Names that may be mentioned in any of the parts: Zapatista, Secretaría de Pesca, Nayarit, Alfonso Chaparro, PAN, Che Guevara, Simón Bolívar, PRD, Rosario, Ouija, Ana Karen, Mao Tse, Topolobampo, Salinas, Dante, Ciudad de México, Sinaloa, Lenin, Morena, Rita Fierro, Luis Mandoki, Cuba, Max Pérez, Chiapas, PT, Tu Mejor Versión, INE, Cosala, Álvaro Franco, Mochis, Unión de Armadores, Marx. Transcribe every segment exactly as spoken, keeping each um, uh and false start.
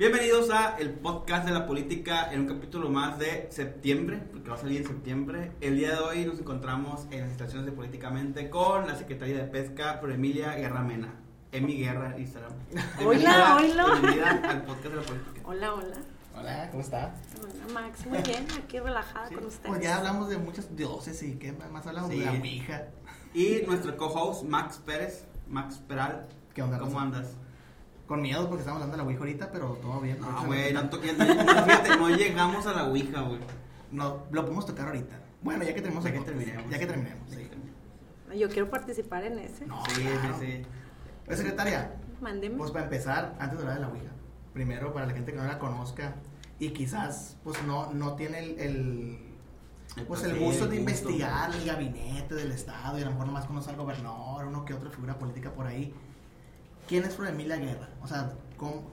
Bienvenidos a el podcast de la política en un capítulo más de septiembre, porque va a salir en septiembre. El día de hoy nos encontramos en las estaciones de Políticamente con la Secretaría de Pesca, Flor Emilia Guerra Mena. Emi Guerra, Instagram. Hola, hola. Bienvenida al podcast de la política. Hola, hola. Hola, ¿cómo está? Hola, Max, muy bien, aquí relajada sí, con ustedes. Pues ya hablamos de muchos dioses y qué más hablamos sí. de la Ouija. Y nuestro co-host, Max Pérez, Max Peral. ¿Qué onda? ¿Cómo andas? Con miedo porque estamos hablando de la Ouija ahorita, pero todo bien. No, güey, no toqué, no, fíjate, no llegamos a la Ouija, güey. No, lo podemos tocar ahorita. Bueno, ya que tenemos ya que terminemos. Ya que terminemos, sí. Sí. Yo quiero participar en ese. No, sí, claro. sí, sí. Secretaria, mándeme. Pues para empezar, antes de hablar de la Ouija, primero, para la gente que no la conozca y quizás pues no, no tiene el, el pues el gusto de investigar el gabinete del estado y a lo mejor nomás conoce al gobernador, uno que otra figura política por ahí. ¿Quién es Flor Emilia Guerra? O sea,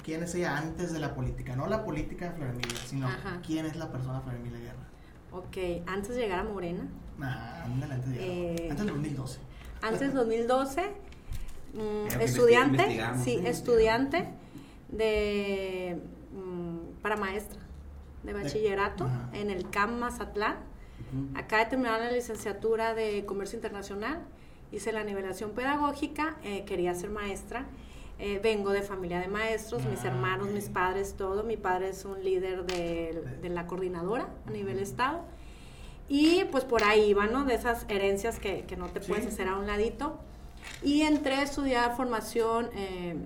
¿quién es ella antes de la política? No la política de Flor Emilia, sino Ajá. ¿quién es la persona Flor Emilia Guerra? Ok, antes de llegar a Morena. Ajá, ándale, antes de llegar. Eh, antes del dos mil doce. Antes del dos mil doce, mm, estudiante, sí, estudiante. De, um, para maestra de bachillerato de, en el CAM Mazatlán. Uh-huh. Acá de terminar la licenciatura de Comercio Internacional, hice la nivelación pedagógica, eh, quería ser maestra, eh, vengo de familia de maestros, ah, mis hermanos, okay. mis padres, todo. Mi padre es un líder de, de la coordinadora a nivel estado y pues por ahí iba, ¿no? De esas herencias que, que no te puedes ¿Sí? hacer a un ladito. Y entré a estudiar formación eh,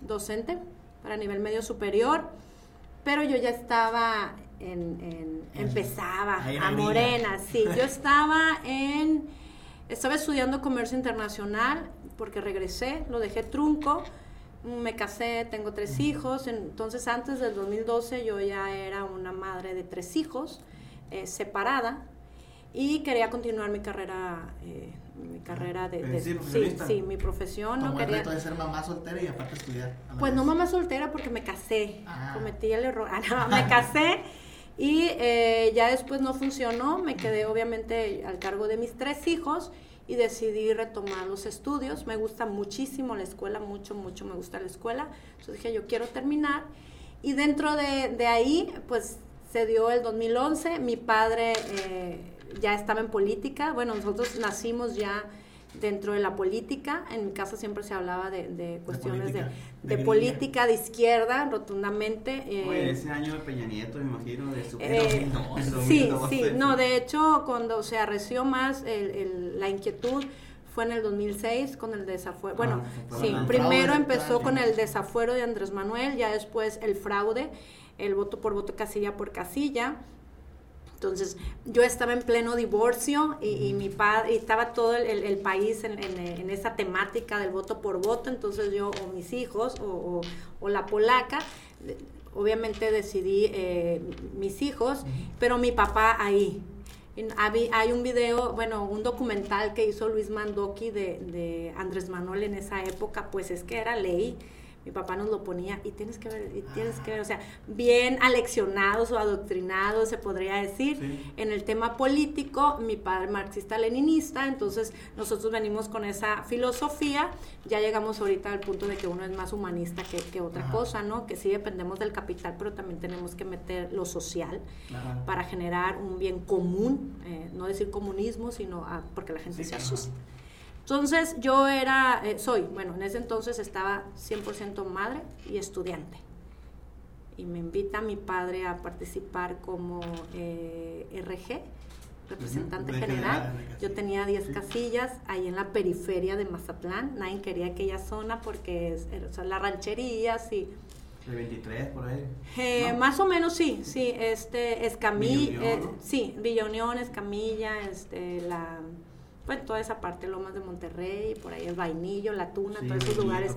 docente para nivel medio superior, pero yo ya estaba en, en empezaba Ay, a Morena, sí, yo estaba en, estaba estudiando comercio internacional, porque regresé, lo dejé trunco, me casé, tengo tres hijos, entonces antes del dos mil doce yo ya era una madre de tres hijos, eh, separada, y quería continuar mi carrera eh, mi carrera de, de sí, sí, sí, mi profesión. Como no quería el reto de ser mamá soltera y aparte estudiar. Pues vez. No mamá soltera porque me casé, ah. cometí el error, ah, no, me casé y eh, ya después no funcionó, me quedé obviamente al cargo de mis tres hijos y decidí retomar los estudios. Me gusta muchísimo la escuela, mucho, mucho me gusta la escuela, entonces dije yo quiero terminar y dentro de, de ahí pues se dio el dos mil once, mi padre... Eh, ya estaba en política, bueno, nosotros nacimos ya dentro de la política, en mi casa siempre se hablaba de, de cuestiones de, de, de política, de izquierda, rotundamente. Eh, Oye, ese año de Peña Nieto, me imagino, de su eh, dos mil doce. Sí, sí, no, de hecho, cuando se arreció más el, el, la inquietud fue en el dos mil seis con el desafuero, bueno, ah, sí, primero empezó con el desafuero de Andrés Manuel, ya después el fraude, el voto por voto, casilla por casilla. Entonces, yo estaba en pleno divorcio y, y mi padre, y estaba todo el, el, el país en, en, en esa temática del voto por voto, entonces yo, o mis hijos, o, o, o la polaca, obviamente decidí eh, mis hijos, pero mi papá ahí. Hay un video, bueno, un documental que hizo Luis Mandoki de, de Andrés Manuel en esa época, pues es que era ley. Mi papá nos lo ponía, y tienes que ver, y tienes que ver, o sea, bien aleccionados o adoctrinados, se podría decir, sí. en el tema político, mi padre marxista-leninista, entonces nosotros venimos con esa filosofía, ya llegamos ahorita al punto de que uno es más humanista que, que otra Ajá. cosa, ¿no? Que sí dependemos del capital, pero también tenemos que meter lo social Ajá. para generar un bien común, eh, no decir comunismo, sino a, porque la gente sí, se asusta. Ajá. Entonces, yo era, eh, soy, bueno, en ese entonces estaba cien por ciento madre y estudiante. Y me invita mi padre a participar como eh, R G, representante general. Yo tenía diez casillas ahí en la periferia de Mazatlán. Nadie quería aquella zona porque es, son las rancherías y... ¿De veintitrés por ahí? Eh, ¿no? Más o menos, sí, sí, este, Escamilla, eh, ¿no? sí, Villa Unión, Escamilla, este, la... en toda esa parte, Lomas de Monterrey, por ahí el Vainillo, La Tuna, sí, todos esos lugares,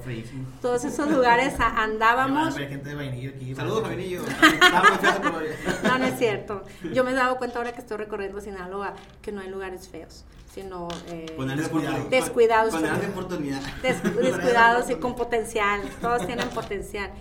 todos esos lugares andábamos. Gente de Vainillo aquí, saludos, Vainillo. No, no es cierto. Yo me he dado cuenta ahora que estoy recorriendo Sinaloa que no hay lugares feos, sino eh, descuidados, descuidados, con, con descuidados, descuidados y con potencial. Todos tienen potencial.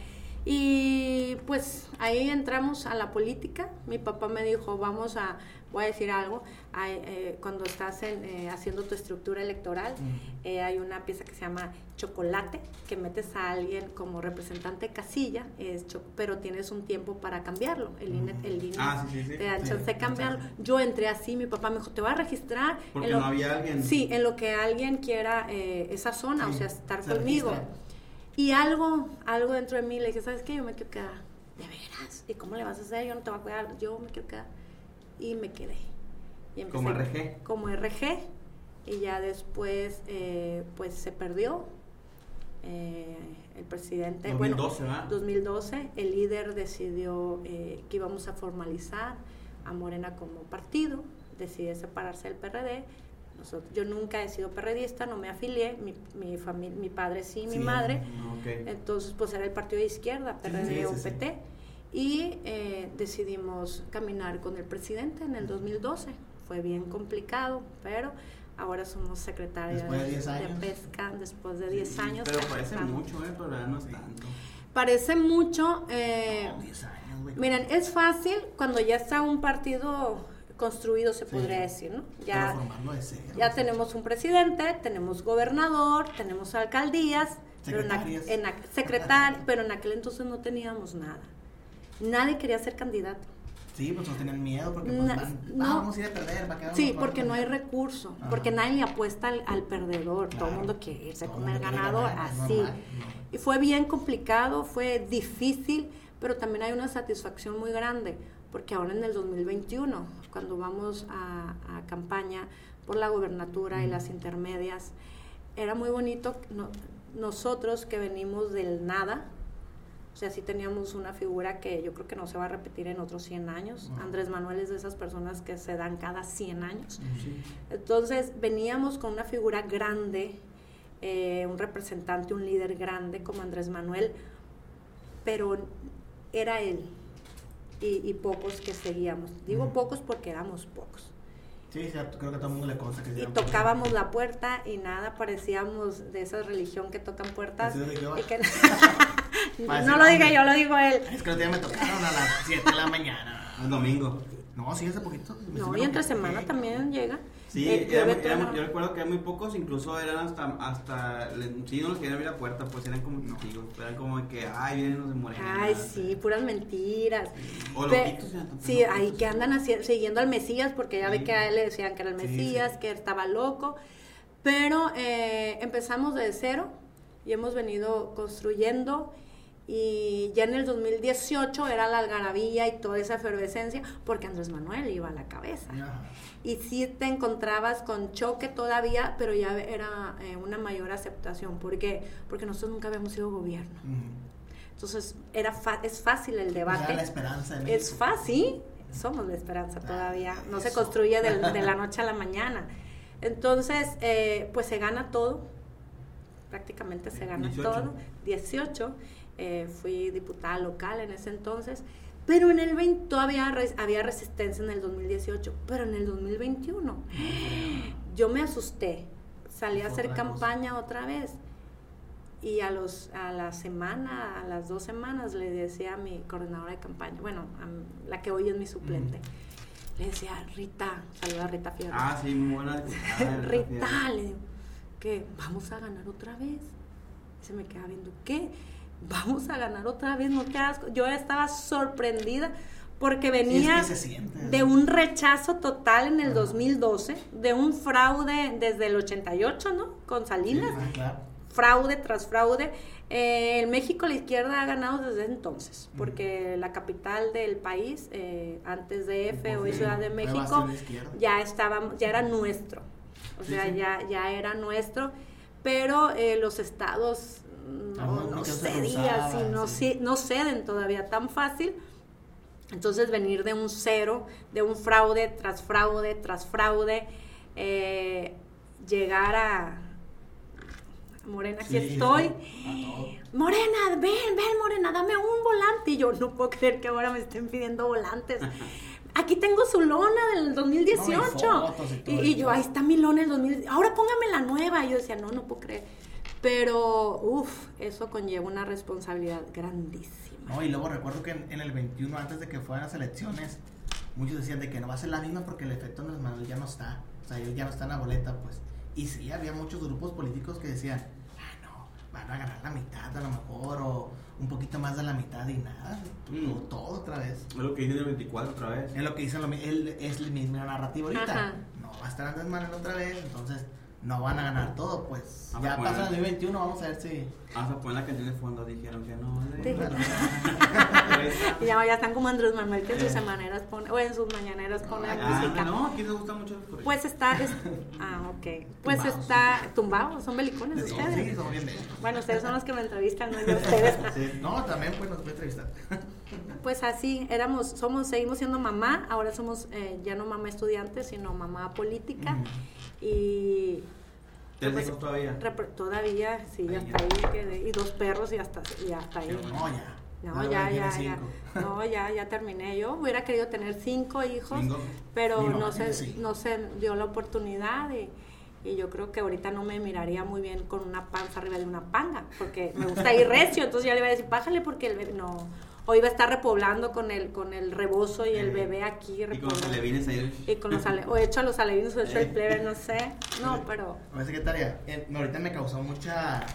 Y pues ahí entramos a la política. Mi papá me dijo, vamos a, voy a decir algo, hay, eh, cuando estás en, eh, haciendo tu estructura electoral, mm. eh, hay una pieza que se llama Chocolate, que metes a alguien como representante de casilla, es cho- pero tienes un tiempo para cambiarlo, el INE, mm. el INE ah, sí, sí, sí. te da sí, chance de cambiarlo. Yo entré así, mi papá me dijo, te voy a registrar. Porque en lo, no había alguien. Sí, en lo que alguien quiera eh, esa zona, sí, o sea, estar se conmigo. Registra. Y algo, algo dentro de mí, le dije, ¿sabes qué? Yo me quiero quedar. ¿De veras? ¿Y cómo le vas a hacer? Yo no te voy a cuidar. Yo me quiero quedar. Y me quedé. Y empecé, ¿como R G? Como R G. Y ya después, eh, pues, se perdió. Eh, el presidente... dos mil doce, bueno, ¿verdad? dos mil doce. El líder decidió eh, que íbamos a formalizar a Morena como partido. Decidió separarse del P R D. Nosotros, yo nunca he sido perredista, no me afilié, mi mi, familia, mi padre sí, mi sí, madre, okay. Entonces pues era el partido de izquierda, P R D sí, sí, o P T, sí. Y eh, decidimos caminar con el presidente en el dos mil doce, fue bien complicado, pero ahora somos secretarios de, de pesca después de diez sí, años. Pero parece mucho, eh, pero no es tanto. Parece mucho, eh, no, diez años, güey. Miren, es fácil cuando ya está un partido... construido, se sí. podría decir, ¿no? Ya, ya tenemos un presidente, tenemos gobernador, tenemos alcaldías, pero en, en, secretar, pero en aquel entonces no teníamos nada. Nadie quería ser candidato. Sí, pues nos tenían miedo porque pues, Na, van, no, vamos a ir a perder. Va a sí, porque no hay recurso, ajá. Porque nadie le apuesta al, al perdedor, claro. Todo el mundo quiere irse todo con el ganador, ganar, así. Normal, no. Y fue bien complicado, fue difícil, pero también hay una satisfacción muy grande. Porque ahora en el dos mil veintiuno, cuando vamos a, a campaña por la gobernatura y las intermedias, era muy bonito no, nosotros que venimos del nada, o sea, sí teníamos una figura que yo creo que no se va a repetir en otros cien años. Wow. Andrés Manuel es de esas personas que se dan cada cien años. Sí. Entonces, veníamos con una figura grande, eh, un representante, un líder grande como Andrés Manuel, pero era él. Y, y pocos que seguíamos. Digo uh-huh. pocos porque éramos pocos. Sí, sí, creo que a todo el mundo le consta que... Y tocábamos pocos. La puerta y nada, parecíamos de esa religión que tocan puertas. Y que, no lo diga yo, lo digo él. Es que el día me tocaron a las siete de la mañana. El domingo. No, sí, hace poquito. No, y entre semana que... también llega. Sí, eh, era, era, era, yo recuerdo que eran muy pocos, incluso eran hasta, hasta sí, no los querían abrir la puerta, pues eran como testigos, eran como que, ay, vienen los de Morena. Ay, sí, puras mentiras. Sí. O Pe- loquitos. Sí, sí, ahí que andan así, siguiendo al Mesías, porque ya sí. ve que a él le decían que era el Mesías, sí, sí. que estaba loco, pero eh, empezamos desde cero y hemos venido construyendo. Y ya en el dos mil dieciocho era la algarabía y toda esa efervescencia, porque Andrés Manuel iba a la cabeza. Yeah. Y sí te encontrabas con choque todavía, pero ya era eh, una mayor aceptación. ¿Por qué? Porque nosotros nunca habíamos sido gobierno. Uh-huh. Entonces era fa- es fácil el debate. Era la esperanza de México. Es fácil, somos la esperanza ah, todavía. No eso. Se construye de, de la noche a la mañana. Entonces, eh, pues se gana todo, prácticamente se gana dieciocho. Todo. dieciocho Eh, fui diputada local en ese entonces, pero en el veinte todavía res, había resistencia en el dos mil dieciocho, pero en el dos mil veintiuno yo me asusté, salí a hacer campaña otra vez y a los a la semana, a las dos semanas le decía a mi coordinadora de campaña, bueno, a la que hoy es mi suplente, mm. le decía, Rita, saluda a Rita Fierro. Ah, sí, muy buena diputada. Rita, le digo, ¿qué? ¿Vamos a ganar otra vez? Y se me queda viendo, ¿qué? Vamos a ganar otra vez, no te hagas. Yo estaba sorprendida porque venía sí, es que siente, ¿no? de un rechazo total en el uh-huh. dos mil doce, de un fraude desde el ochenta y ocho, ¿no? Con Salinas, sí, claro. fraude tras fraude. Eh, en México la izquierda ha ganado desde entonces, porque uh-huh. la capital del país, eh, antes de D F, hoy Ciudad de México, ya estaba, ya era nuestro, o sí, sea, sí. ya ya era nuestro, pero eh, los estados no, no cedían, si no, sí. no ceden todavía tan fácil. Entonces venir de un cero, de un fraude tras fraude tras fraude, eh, llegar a Morena, aquí sí, estoy, Morena, ven, ven Morena, dame un volante, y yo no puedo creer que ahora me estén pidiendo volantes. Aquí tengo su lona del dos mil dieciocho no, y, y, y yo, ahí está mi lona del dos mil dieciocho, ahora póngame la nueva, y yo decía, no, no puedo creer. Pero, uff, eso conlleva una responsabilidad grandísima. ¿no? Y luego recuerdo que en, en el veintiuno, antes de que fueran las elecciones, muchos decían de que no va a ser la misma porque el efecto Andrés Manuel ya no está, o sea, él ya no está en la boleta, pues. Y sí, había muchos grupos políticos que decían, ah, no, van a agarrar la mitad a lo mejor, o un poquito más de la mitad y nada, mm. todo otra vez. Es lo que dice el veinticuatro otra vez. Es lo que dice, lo, él, es la misma narrativa ahorita. Ajá. No va a estar Andrés Manuel otra vez, entonces no van a ganar todo, pues. Vamos ya pasa el dos mil veintiuno, vamos a ver si... Vas a poner la canción de fondo, dijeron que no. De... y ya, ya están como Andrés Manuel, que en sus mañaneras pone, o en sus mañaneras pone ah, música. No, aquí les gusta mucho. Los pues está, es, ah, ok. Pues tumbados, está tumbado, son belicones sí, ustedes. Sí, son bien belicos. Bueno, ustedes son los que me entrevistan, no de ustedes. Sí. No, también pues nos puede entrevistar. Pues así, éramos, somos, seguimos siendo mamá, ahora somos eh, ya no mamá estudiante, sino mamá política. Mm. Y... ¿Tres hijos todavía? Rep- todavía, sí, ahí hasta ya. ahí quedé. Y dos perros y hasta, y hasta ahí. No, ya. No, no ya, ya, ya. No, ya, ya terminé. Yo hubiera querido tener cinco hijos, ¿Cinco? pero no, no, se, sí. no se dio la oportunidad. Y, y yo creo que ahorita no me miraría muy bien con una panza arriba de una panga, porque me gusta ir recio. Entonces ya le iba a decir, bájale, porque el bebé no... O iba a estar repoblando con el con el rebozo y el bebé aquí. Repoblando. Y con los alevines ahí. Y con los ale, o hecho a los alevines, o hecho el plebe, no sé. No, pero... Oye, secretaria, eh, ahorita me causó mucha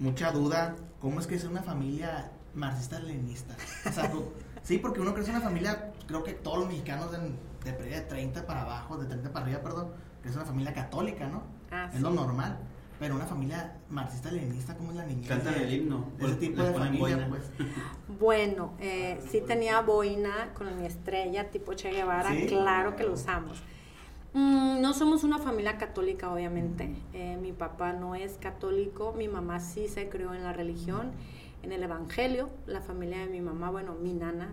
mucha duda. ¿Cómo es que es una familia marxista-leninista? O sea, tú, sí, porque uno crece en una familia, creo que todos los mexicanos de, de, de treinta para abajo, de treinta para arriba, perdón, crece una familia católica, ¿no? Ah, es sí. lo normal. Pero una familia marxista-leninista, ¿cómo es la niñez? Canta el himno. De ese tipo de familia, pues. Bueno, eh, sí tenía boina con mi estrella, tipo Che Guevara, ¿sí? Claro que los amo. Mm, no somos una familia católica, obviamente. Eh, mi papá no es católico, mi mamá sí se crió en la religión, en el evangelio. La familia de mi mamá, bueno, mi nana,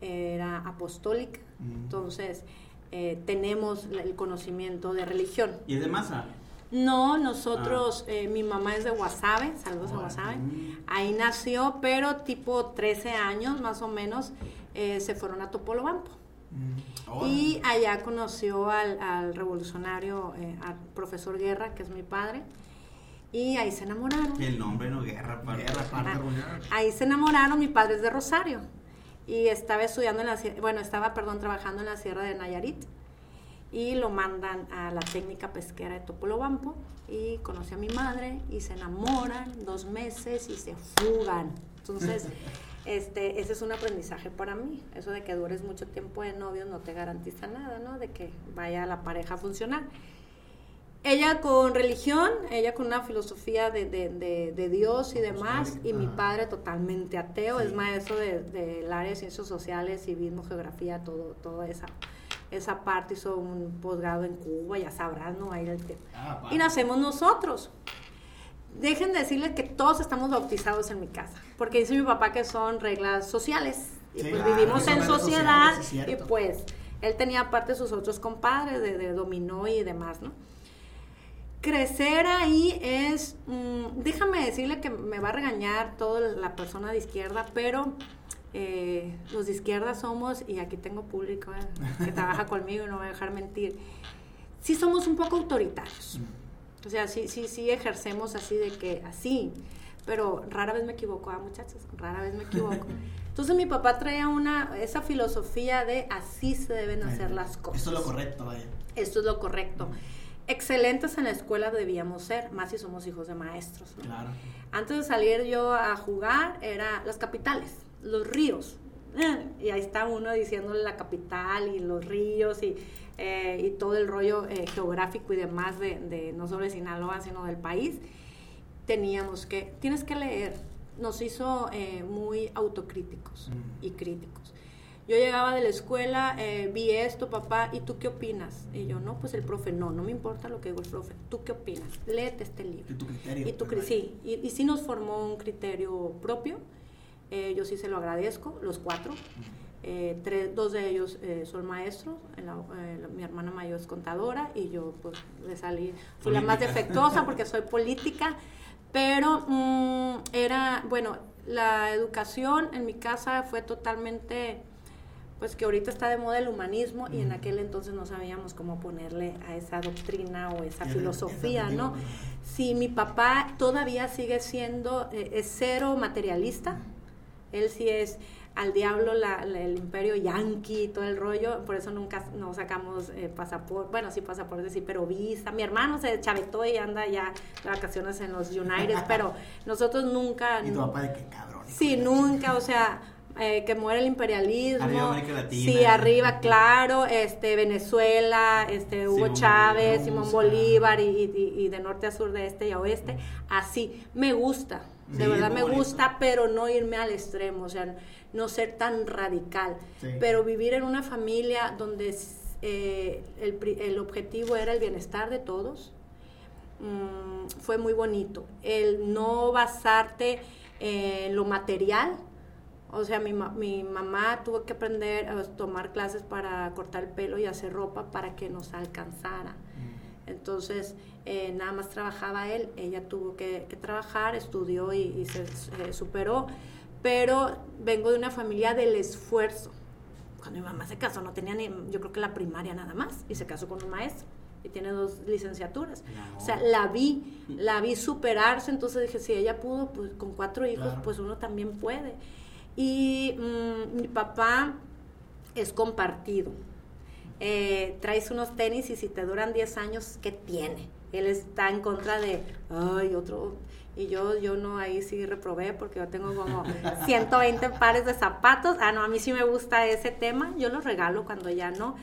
era apostólica. Entonces, eh, tenemos el conocimiento de religión. ¿Y es de masa? No, nosotros, ah. eh, mi mamá es de Guasave, saludos oh, a Guasave, mm. ahí nació, pero tipo trece años más o menos, eh, se fueron a Topolobampo, mm. oh. y allá conoció al, al revolucionario, eh, al profesor Guerra, que es mi padre, y ahí se enamoraron. El nombre no, Guerra, para Guerra, para ah, ahí se enamoraron, mi padre es de Rosario, y estaba estudiando en la, bueno, estaba, perdón, trabajando en la sierra de Nayarit, y lo mandan a la técnica pesquera de Topolobampo, y conoce a mi madre, y se enamoran dos meses, y se fugan. Entonces, este, ese es un aprendizaje para mí, eso de que dures mucho tiempo de novios no te garantiza nada, ¿no? De que vaya la pareja a funcionar. Ella con religión, ella con una filosofía de, de, de, de Dios y demás, y mi padre totalmente ateo, sí. es maestro del de, de área de ciencias sociales, civismo, geografía, todo, todo esa... esa parte, hizo un posgrado en Cuba, ya sabrás, no hay el tema. Ah, y nacemos nosotros. Dejen de decirles que todos estamos bautizados en mi casa, porque dice mi papá que son reglas sociales, y sí, pues claro, vivimos en sociedad, sociales, y pues él tenía aparte sus otros compadres de, de dominó y demás, ¿no? Crecer ahí es, mmm, déjame decirle que me va a regañar toda la persona de izquierda, pero... Eh, los de izquierda somos, y aquí tengo público eh, que trabaja conmigo, no voy a dejar mentir, sí somos un poco autoritarios, o sea, sí, sí, sí ejercemos así de que así, pero rara vez me equivoco, ah, muchachos, rara vez me equivoco. Entonces mi papá traía una, esa filosofía de así se deben hacer las cosas. Esto es lo correcto, vaya. Esto es lo correcto. Excelentes en la escuela debíamos ser, más si somos hijos de maestros, ¿no? Claro. Antes de salir yo a jugar, era las capitales, los ríos, y ahí está uno diciéndole la capital y los ríos y, eh, y todo el rollo eh, geográfico y demás de, de no solo de Sinaloa sino del país. Teníamos que, tienes que leer, nos hizo eh, muy autocríticos y críticos. Yo llegaba de la escuela, eh, vi esto, papá, ¿y tú qué opinas? Y yo, no, pues el profe, no, no me importa lo que digo el profe, ¿tú qué opinas? Léete este libro. Y tu criterio. Y tu, sí, y, y sí nos formó un criterio propio. Eh, yo sí se lo agradezco, los cuatro, eh, tres, dos de ellos eh, son maestros, la, eh, la, mi hermana mayor es contadora y yo pues le salí, fui política. La más defectuosa porque soy política, pero mmm, era, bueno, la educación en mi casa fue totalmente, pues que ahorita está de moda el humanismo, mm. y en aquel entonces no sabíamos cómo ponerle a esa doctrina o esa filosofía, el, el ¿no? Si mi papá todavía sigue siendo, eh, es cero materialista, Él sí es al diablo la, la, el imperio yanqui, todo el rollo, por eso nunca no sacamos eh, pasaporte, bueno, sí pasaporte, sí, pero visa. Mi hermano se chavetó y anda ya de vacaciones en los United, pero nosotros nunca... Y tu papá de qué cabrón. Sí, nunca, o sea... Eh, que muere el imperialismo, arriba América Latina, sí, arriba, claro, este, Venezuela, este, Hugo Chávez, Simón Bolívar, y, y, y de norte a sur, de este y a oeste, así, me gusta, de sí, verdad me bonito. gusta, pero no irme al extremo, o sea, no ser tan radical, sí. Pero vivir en una familia donde eh, el, el objetivo era el bienestar de todos, mm, fue muy bonito, el no basarte en lo material. O sea, mi, mi mamá tuvo que aprender a tomar clases para cortar el pelo y hacer ropa para que nos alcanzara. Entonces, eh, nada más trabajaba él, ella tuvo que, que trabajar, estudió y, y se eh, superó. Pero vengo de una familia del esfuerzo. Cuando mi mamá se casó, no tenía ni, yo creo que la primaria nada más, y se casó con un maestro. Y tiene dos licenciaturas. No. O sea, la vi, la vi superarse. Entonces dije, si ella pudo, pues con cuatro hijos, claro, pues uno también puede. Y mmm, mi papá es compartido, eh, traes unos tenis y si te duran diez años, ¿qué tiene? Él está en contra de, ay, otro, y yo yo no, ahí sí reprobé porque yo tengo como ciento veinte pares de zapatos, ah, no, a mí sí me gusta ese tema, yo los regalo cuando ya no.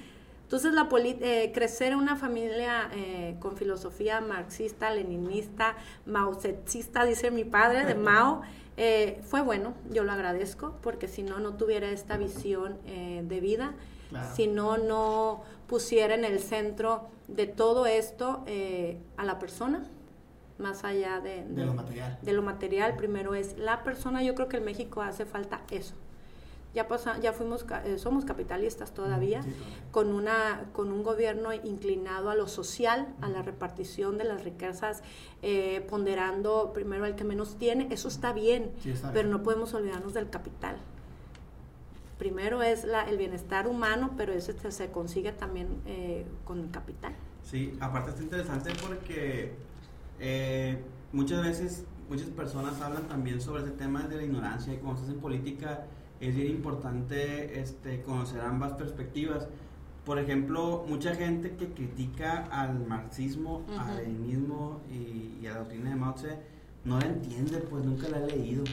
Entonces, la poli- eh, crecer en una familia eh, con filosofía marxista, leninista, maosetista, dice mi padre, de Mao, eh, fue bueno, yo lo agradezco, porque si no, no tuviera esta visión eh, de vida, claro, si no, no pusiera en el centro de todo esto eh, a la persona, más allá de, de, de, lo material. de lo material, primero es la persona. Yo creo que en México hace falta eso. Ya pasa, ya fuimos, eh, somos capitalistas todavía, sí, todavía. Con una, con un gobierno inclinado a lo social, a la repartición de las riquezas, eh, ponderando primero al que menos tiene. Eso está bien, sí, está bien, pero no podemos olvidarnos del capital. Primero es la, el bienestar humano, pero eso este, se consigue también eh, con el capital. Sí, aparte es interesante porque eh, muchas veces, muchas personas hablan también sobre ese tema de la ignorancia, y cuando se hace en política es bien importante este, conocer ambas perspectivas. Por ejemplo, mucha gente que critica al marxismo, uh-huh, al leninismo y, y a la doctrina de Mao Tse, no la entiende, pues nunca la ha leído.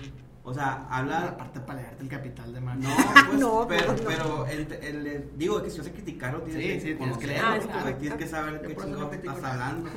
O sea, habla... Aparte para leerte el capital de Marx. No, pues, no, pero, no, pero el, el, el, digo, es que si vas a criticarlo, tienes sí, que conocerlo, sí, tienes, tienes que saber qué chingo estás hablando.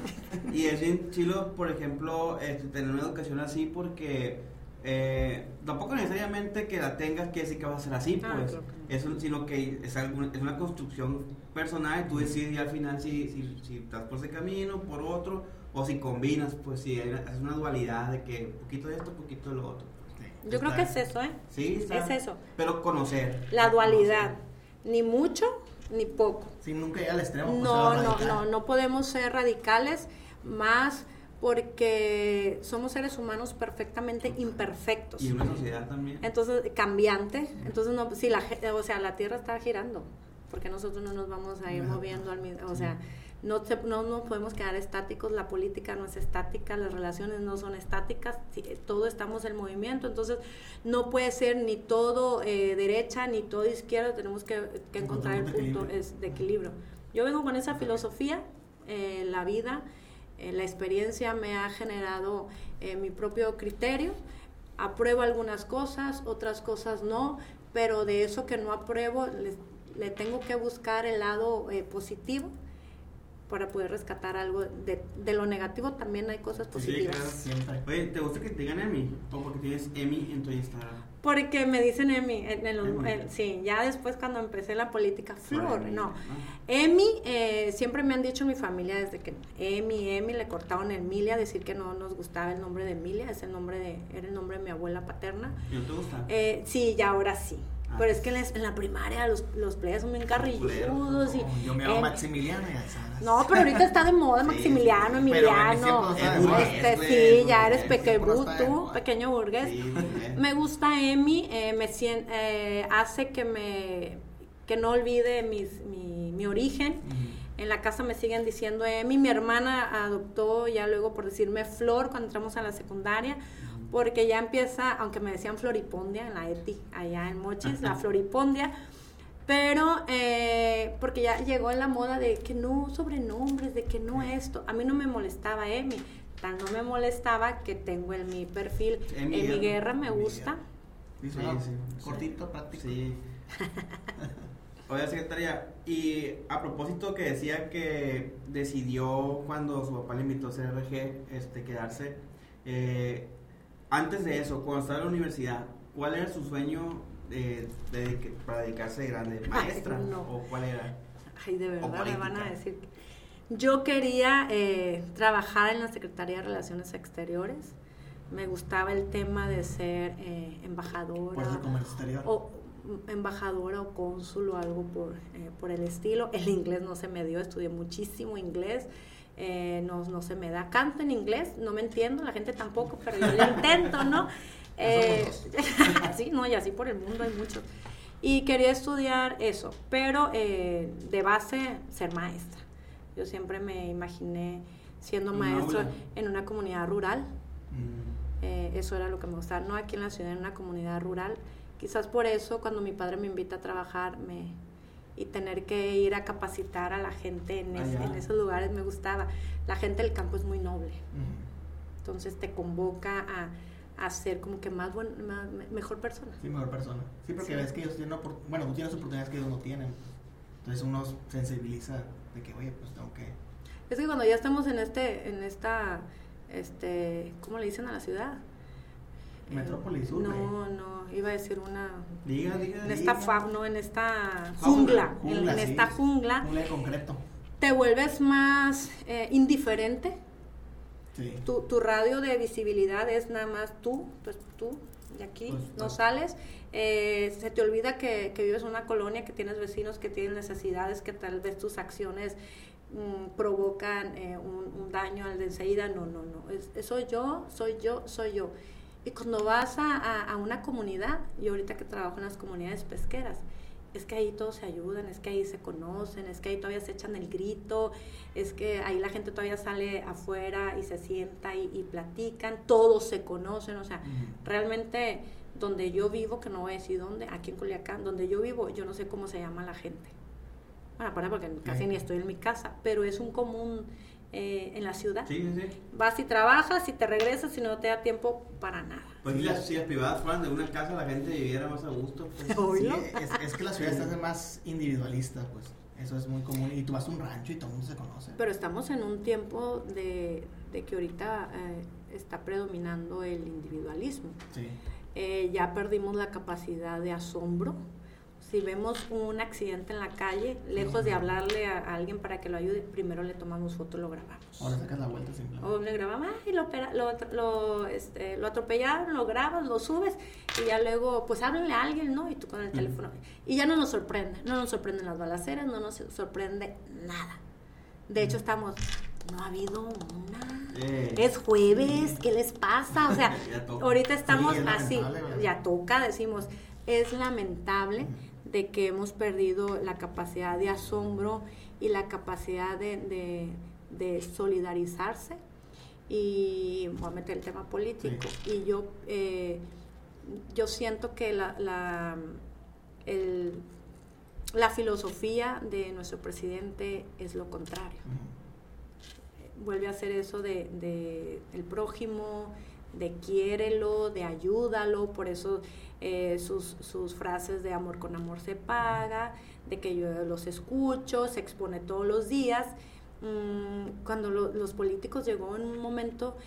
Y es bien chilo, por ejemplo, este, tener una educación así porque... Eh, tampoco necesariamente que la tengas que decir que vas a ser así, ah, pues, que... Eso, sino que es, alguna, es una construcción personal, tú decides al final si, si, si estás por ese camino, por otro, o si combinas, pues si es una dualidad de que poquito de esto, poquito de lo otro. Sí, yo está, creo que es eso, ¿eh? Sí, está, es eso. Pero conocer. La dualidad, conocer, ni mucho ni poco. Si nunca llega al extremo. No, pues no, no, no podemos ser radicales más... porque somos seres humanos perfectamente imperfectos. Y una sociedad también. Entonces, cambiante. Entonces, no, si la, o sea, la Tierra está girando, porque nosotros no nos vamos a ir no. moviendo al mismo, o sea, no te, no nos podemos quedar estáticos, la política no es estática, las relaciones no son estáticas, todo estamos en movimiento, entonces no puede ser ni todo eh, derecha, ni todo izquierda, tenemos que, que encontrar el punto de equilibrio. de equilibrio. Yo vengo con esa filosofía, eh, la vida... La experiencia me ha generado eh, mi propio criterio, apruebo algunas cosas, otras cosas no, pero de eso que no apruebo le, le tengo que buscar el lado eh, positivo para poder rescatar algo de, de lo negativo. También hay cosas positivas. Sí, claro, siempre. Oye, ¿te gusta que te digan Emi? ¿O porque tienes Emi en tu Instagram? Porque me dicen Emi, en el, en, en, sí, ya después cuando empecé la política, Flor, no, Emi, eh, siempre me han dicho en mi familia desde que Emi, Emi, le cortaron Emilia, decir que no nos gustaba el nombre de Emilia, es el nombre de, era el nombre de mi abuela paterna. ¿Y te gusta? Eh, sí, ya ahora sí. Pero es que en la, en la primaria los, los playas son bien carrilludos. No, yo me llamo eh, Maximiliano y Alzaras. No, pero ahorita está de moda Maximiliano, sí, sí, Emiliano. Pero burgués, este, burgués, sí, burgués, ya eres pequeño, tú, pequeño burgués. Sí, me gusta Emi, eh, me sien, eh, hace que me que no olvide mis, mi, mi origen. Uh-huh. En la casa me siguen diciendo Emi. Mi hermana adoptó ya luego por decirme Flor cuando entramos a la secundaria. porque ya empieza, aunque me decían floripondia en la E T I, allá en Mochis, la floripondia, pero eh, porque ya llegó la moda de que no sobrenombres, de que no esto, a mí no me molestaba Emi, tan no me molestaba que tengo en mi perfil, Emi, Emi Guerra me Emi gusta. Sí, sí, sí. Cortito, práctico. Sí. Oye, secretaria, y a propósito que decía que decidió cuando su papá le invitó a C R G, este, quedarse, eh, antes de eso, cuando estaba en la universidad, ¿cuál era su sueño de, de, de, para dedicarse de grande? ¿Maestra? Ay, no. ¿O cuál era? Ay, de verdad, me van a decir. Yo quería eh, trabajar en la Secretaría de Relaciones Exteriores. Me gustaba el tema de ser eh, embajadora. Pues el comercio exterior. O embajadora o cónsul o algo por, eh, por el estilo. El inglés no se me dio, estudié muchísimo inglés. Eh, no, no se me da. Canto en inglés, no me entiendo, la gente tampoco, pero yo lo intento, ¿no? Eh, así, no, y así por el mundo hay muchos. Y quería estudiar eso, pero eh, de base, ser maestra. Yo siempre me imaginé siendo maestra una en una comunidad rural. Mm. Eh, eso era lo que me gustaba, no aquí en la ciudad, en una comunidad rural. Quizás por eso, cuando mi padre me invita a trabajar, me... y tener que ir a capacitar a la gente en, es, en esos lugares me gustaba. La gente del campo es muy noble, uh-huh. Entonces te convoca a, a ser como que más, buen, más mejor persona. Sí, mejor persona. Sí, porque sí. Ves que ellos tienen, bueno, tú tienes oportunidades que ellos no tienen, entonces uno sensibiliza de que, oye, pues tengo que... Es que cuando ya estamos en este, en esta, este, ¿cómo le dicen a la ciudad? Metrópolis, urbe. No, no, iba a decir una... Diga, diga, en esta fauna, no, en esta jungla, jungla, jungla en, en sí, esta jungla. Jungla de concreto. Te vuelves más eh, indiferente. Sí. Tu, tu radio de visibilidad es nada más tú, pues tú, de aquí, pues, no sales. Eh, se te olvida que, que vives en una colonia, que tienes vecinos, que tienen necesidades, que tal vez tus acciones mm, provocan eh, un, un daño al de enseguida. No, no, no. Es, es, soy yo, soy yo, soy yo. Y cuando vas a, a, a una comunidad, yo ahorita que trabajo en las comunidades pesqueras, es que ahí todos se ayudan, es que ahí se conocen, es que ahí todavía se echan el grito, es que ahí la gente todavía sale afuera y se sienta y, y platican, todos se conocen, o sea, uh-huh. Realmente donde yo vivo, que no voy a decir dónde, aquí en Culiacán, donde yo vivo, yo no sé cómo se llama la gente. Bueno, para porque casi uh-huh. Ni estoy en mi casa, pero es un común... Eh, en la ciudad, sí, sí. Vas y trabajas y te regresas y no te da tiempo para nada. Pues si las, si las privadas fueran de una casa, la gente viviera más a gusto, pues, sí, es, es que la ciudad se hace más individualista, pues eso es muy común, y tú vas a un rancho y todo el mundo se conoce. Pero estamos en un tiempo de, de que ahorita eh, está predominando el individualismo, sí. eh, ya perdimos la capacidad de asombro. Si vemos un accidente en la calle, lejos de hablarle a, a alguien para que lo ayude, primero le tomamos foto y lo grabamos. Ahora sacas la vuelta simplemente. O le grabamos, y lo, lo, lo, este, lo atropellaron, lo grabas, lo subes, y ya luego, pues háblenle a alguien, ¿no? Y tú con el teléfono. Y ya no nos sorprende, no nos sorprenden las balaceras, no nos sorprende nada. De hecho, estamos, no ha habido una... Eh, es jueves, eh. ¿Qué les pasa? O sea, ahorita estamos sí, es así, ya toca, decimos, es lamentable... de que hemos perdido la capacidad de asombro y la capacidad de, de, de solidarizarse, y voy a meter el tema político, sí. Y yo eh, yo siento que la la, el, la filosofía de nuestro presidente es lo contrario, uh-huh. Vuelve a hacer eso de, de el prójimo, de quiérelo, de ayúdalo, por eso eh, sus, sus frases de amor con amor se paga, de que yo los escucho, se expone todos los días. Mm, cuando lo, los políticos llegó en un momento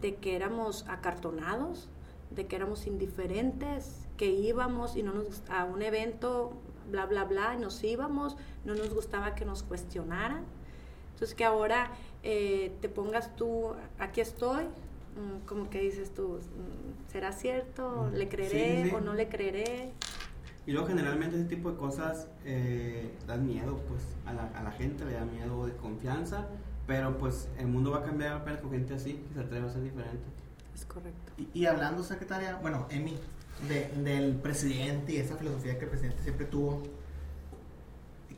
de que éramos acartonados, de que éramos indiferentes, que íbamos y no nos, a un evento, bla, bla, bla, y nos íbamos, no nos gustaba que nos cuestionaran. Entonces que ahora eh, te pongas tú, aquí estoy, como que dices tú, ¿será cierto? ¿Le creeré sí, sí. o no le creeré? Y luego generalmente ese tipo de cosas eh, dan miedo, pues a la, a la gente le da miedo, desconfianza, pero pues el mundo va a cambiar apenas con gente así, que se atreve a ser diferente. Es correcto. Y, y hablando, secretaria, bueno, Emi, de, del presidente y esa filosofía que el presidente siempre tuvo,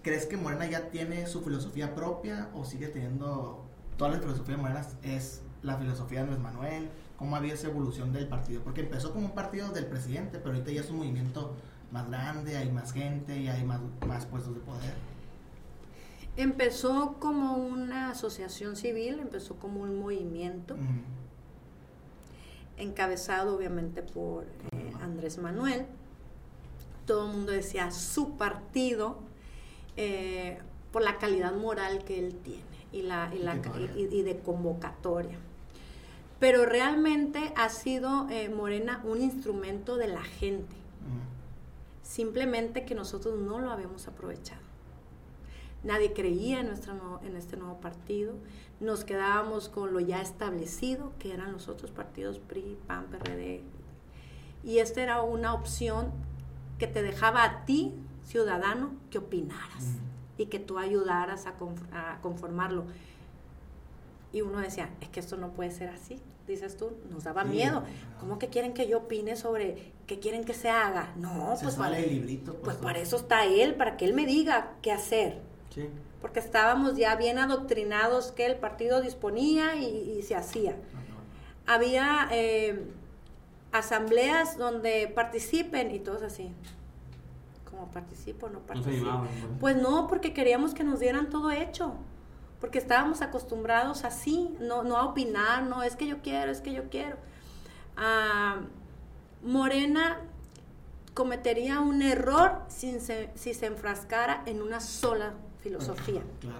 ¿crees que Morena ya tiene su filosofía propia o sigue teniendo toda la filosofía de Morena es... la filosofía de Andrés Manuel, cómo ha habido esa evolución del partido, porque empezó como un partido del presidente, pero ahorita ya es un movimiento más grande, hay más gente y hay más, más puestos de poder. Empezó como una asociación civil, empezó como un movimiento, uh-huh. encabezado obviamente por eh, Andrés Manuel. Todo el mundo decía su partido, eh, por la calidad moral que él tiene y, la, y, la, y, y de convocatoria. Pero realmente ha sido eh, Morena un instrumento de la gente. Mm. Simplemente que nosotros no lo habíamos aprovechado. Nadie creía en, nuestro, en este nuevo partido. Nos quedábamos con lo ya establecido, que eran los otros partidos P R I, P A N, P R D. Y esta era una opción que te dejaba a ti, ciudadano, que opinaras mm. y que tú ayudaras a, conf- a conformarlo. Y uno decía, es que esto no puede ser así, dices tú, nos daba sí, miedo. No. ¿Cómo que quieren que yo opine sobre qué quieren que se haga? No, se pues, para, el librito, pues, pues para eso está él, para que él me diga qué hacer. Sí. Porque estábamos ya bien adoctrinados que el partido disponía y, y se hacía. Uh-huh. Había eh, asambleas donde participen y todos así, como participo, no participo. No sé, pues no, porque queríamos que nos dieran todo hecho. Porque estábamos acostumbrados así, no, no a opinar, no, es que yo quiero, es que yo quiero. Ah, Morena cometería un error si se, si se enfrascara en una sola filosofía. Claro.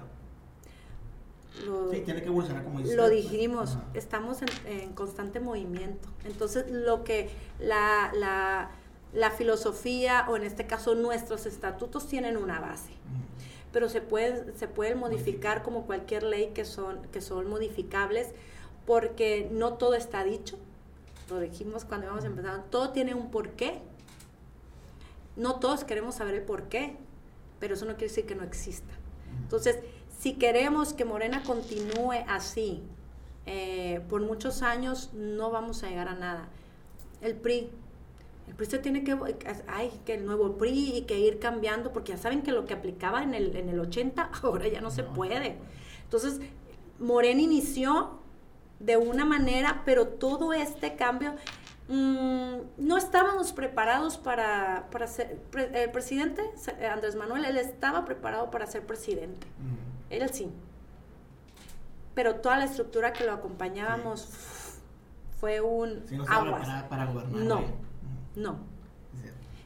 Lo, sí, tiene que evolucionar como dice. Lo dijimos, ajá. Estamos en, en constante movimiento. Entonces, lo que la, la, la filosofía, o en este caso nuestros estatutos, tienen una base. Ajá. Pero se pueden se pueden modificar como cualquier ley que son que son modificables, porque no todo está dicho. Lo dijimos cuando íbamos empezando, todo tiene un porqué. No todos queremos saber el porqué, pero eso no quiere decir que no exista. Entonces, si queremos que Morena continúe así eh, por muchos años, no vamos a llegar a nada. El P R I El P R I se tiene que, ay, que el nuevo P R I y que ir cambiando, porque ya saben que lo que aplicaba en el, en el ochenta, ahora ya no, no se puede. Entonces, Morena inició de una manera, pero todo este cambio, mmm, no estábamos preparados para, para ser, pre, el presidente Andrés Manuel, él estaba preparado para ser presidente, mm. él sí. Pero toda la estructura que lo acompañábamos sí. fue un sí, no aguas. Para, para gobernar, no. ¿Eh? No,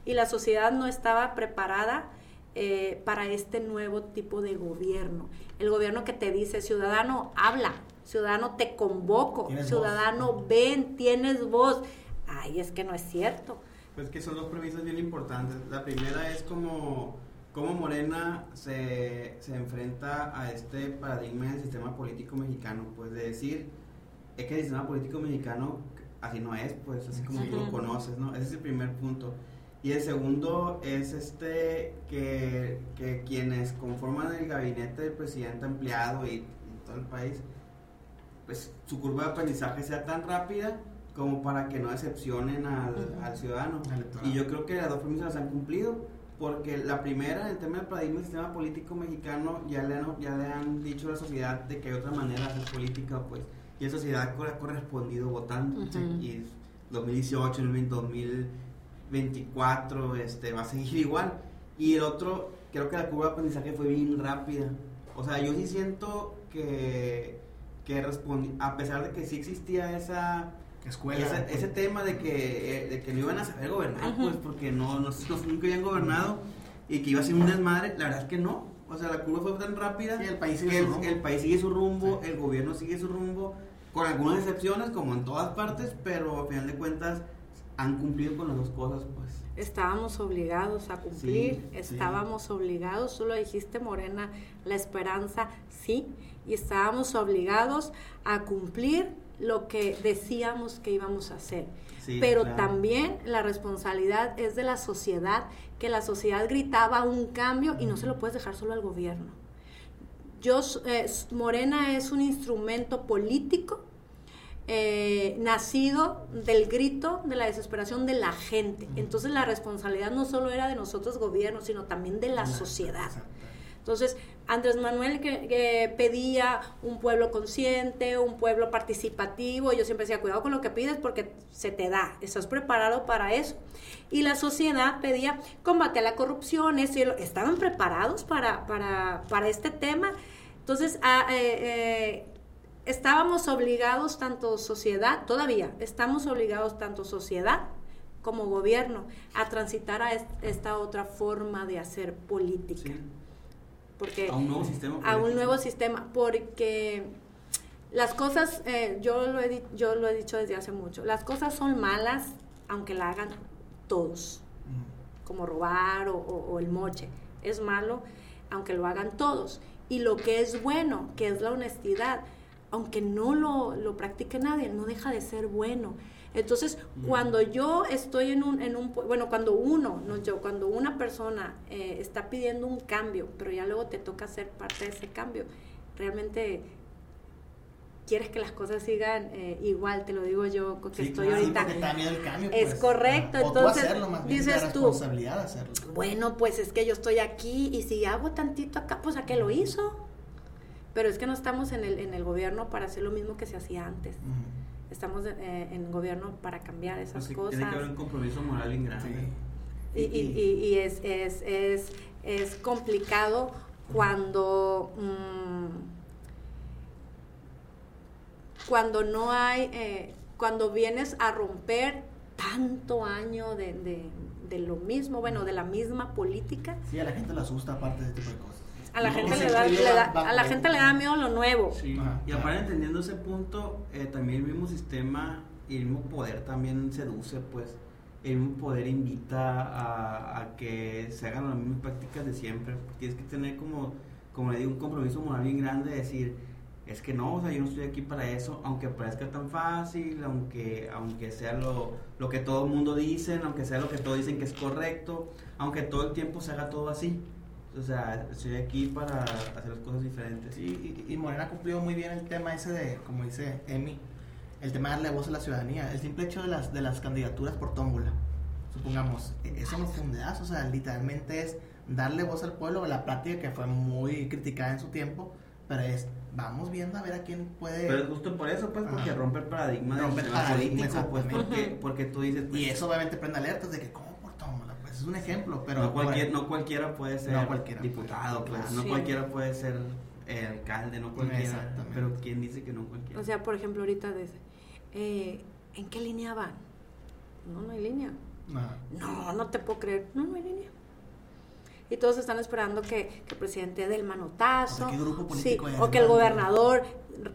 y la sociedad no estaba preparada eh, para este nuevo tipo de gobierno. El gobierno que te dice, ciudadano, habla, ciudadano, te convoco, ciudadano, voz. Ven, tienes voz. Ay, es que no es cierto. Pues que son dos premisas bien importantes. La primera es como, como Morena se, se enfrenta a este paradigma del sistema político mexicano. Pues de decir, es que el sistema político mexicano... así no es, pues, así como tú lo conoces, ¿no? Ese es el primer punto. Y el segundo es este, que, que quienes conforman el gabinete del presidente ampliado y, y todo el país, pues, su curva de aprendizaje sea tan rápida como para que no decepcionen al, uh-huh. al ciudadano. Y yo creo que las dos premisas las han cumplido, porque la primera, en tema del paradigma del sistema político mexicano, ya le han, ya le han dicho a la sociedad de que hay otra manera de hacer política, pues, y la sociedad ha correspondido votando, uh-huh. y dos mil dieciocho, dos mil veinticuatro este, va a seguir igual. Y el otro, creo que la curva de aprendizaje fue bien rápida. O sea, yo sí siento que, que respondí, a pesar de que sí existía esa escuela, esa, ese tema de que, de que no iban a saber gobernar, uh-huh. pues porque no, no, no nunca habían gobernado, y que iba a ser un desmadre, la verdad es que no. O sea, la curva fue tan rápida, sí, el país sigue el, su rumbo, el, país sigue su rumbo sí. el gobierno sigue su rumbo, con algunas excepciones, como en todas partes, pero a final de cuentas han cumplido con las dos cosas, pues. Estábamos obligados a cumplir, sí, estábamos sí. obligados, tú lo dijiste, Morena, la esperanza, sí, y estábamos obligados a cumplir lo que decíamos que íbamos a hacer. Sí, pero claro. También la responsabilidad es de la sociedad, que la sociedad gritaba un cambio y no se lo puedes dejar solo al gobierno. Yo, eh, Morena es un instrumento político eh, nacido del grito, de la desesperación de la gente. Entonces la responsabilidad no solo era de nosotros gobiernos, sino también de la sociedad. Entonces, Andrés Manuel que, que pedía un pueblo consciente, un pueblo participativo. Yo siempre decía, cuidado con lo que pides porque se te da, estás preparado para eso. Y la sociedad pedía combate a la corrupción, eso y lo, estaban preparados para, para, para este tema. Entonces, a, eh, eh, estábamos obligados tanto sociedad, todavía estamos obligados tanto sociedad como gobierno a transitar a esta otra forma de hacer política. Sí. Porque, a un nuevo sistema político. A un nuevo sistema, porque las cosas, eh, yo, lo he, yo lo he dicho desde hace mucho, las cosas son malas aunque la hagan todos, mm. como robar o, o, o el moche, es malo aunque lo hagan todos, y lo que es bueno, que es la honestidad, aunque no lo, lo practique nadie, no deja de ser bueno. Entonces, mm. cuando yo estoy en un, en un, bueno, cuando uno, no yo, cuando una persona eh, está pidiendo un cambio, pero ya luego te toca ser parte de ese cambio, realmente quieres que las cosas sigan eh, igual, te lo digo yo, que sí, estoy claro, ahorita. Sí, está miedo el cambio, es pues, correcto, ah, o entonces, tú hacerlo, más bien, dices la responsabilidad tú, de hacerlo. Bueno, pues es que yo estoy aquí y si hago tantito acá, pues ¿a qué lo hizo? Pero es que no estamos en el, en el gobierno para hacer lo mismo que se hacía antes. Mm. Estamos eh, en gobierno para cambiar esas Así cosas. Tiene que haber un compromiso moral en grande. Sí. Y, y, y, y es, es, es, es complicado cuando, mmm, cuando no hay, eh, cuando vienes a romper tanto año de, de, de lo mismo, bueno, de la misma política. Sí, a la gente le asusta aparte de este tipo de cosas. A la, no, gente, le da, le da, a la gente le da miedo lo nuevo. Sí. Ah, y aparte, entendiendo ese punto, eh, también el mismo sistema y el mismo poder también seduce, pues, el mismo poder invita a, a que se hagan las mismas prácticas de siempre. Tienes que tener como, como le digo, un compromiso moral bien grande de decir, es que no, o sea, yo no estoy aquí para eso, aunque parezca tan fácil, aunque, aunque sea lo, lo que todo el mundo dice, aunque sea lo que todos dicen que es correcto, aunque todo el tiempo se haga todo así. O sea, estoy aquí para hacer las cosas diferentes. Y, y, y Morena ha cumplido muy bien el tema ese de, como dice Emi, el tema de darle voz a la ciudadanía. El simple hecho de las, de las candidaturas por tómbola, supongamos, eso no fue un dedazo. O sea, literalmente es darle voz al pueblo. La práctica que fue muy criticada en su tiempo, pero es, vamos viendo a ver a quién puede... Pero es justo por eso, pues, porque romper paradigmas, romper paradigmas político, pues, porque, porque tú dices... Pues, y eso obviamente prende alertas de que, ¿cómo? Es un ejemplo, pero no, cualquier, no cualquiera puede ser no cualquiera diputado, puede, claro, sí. No cualquiera puede ser eh, alcalde, no cualquiera, pero quién dice que no cualquiera. O sea, por ejemplo, ahorita dice, eh, ¿en qué línea van? No, no hay línea. Ah. No, no te puedo creer, no, no hay línea. Y todos están esperando que, que el presidente dé el manotazo, o, grupo sí, o que el gobernador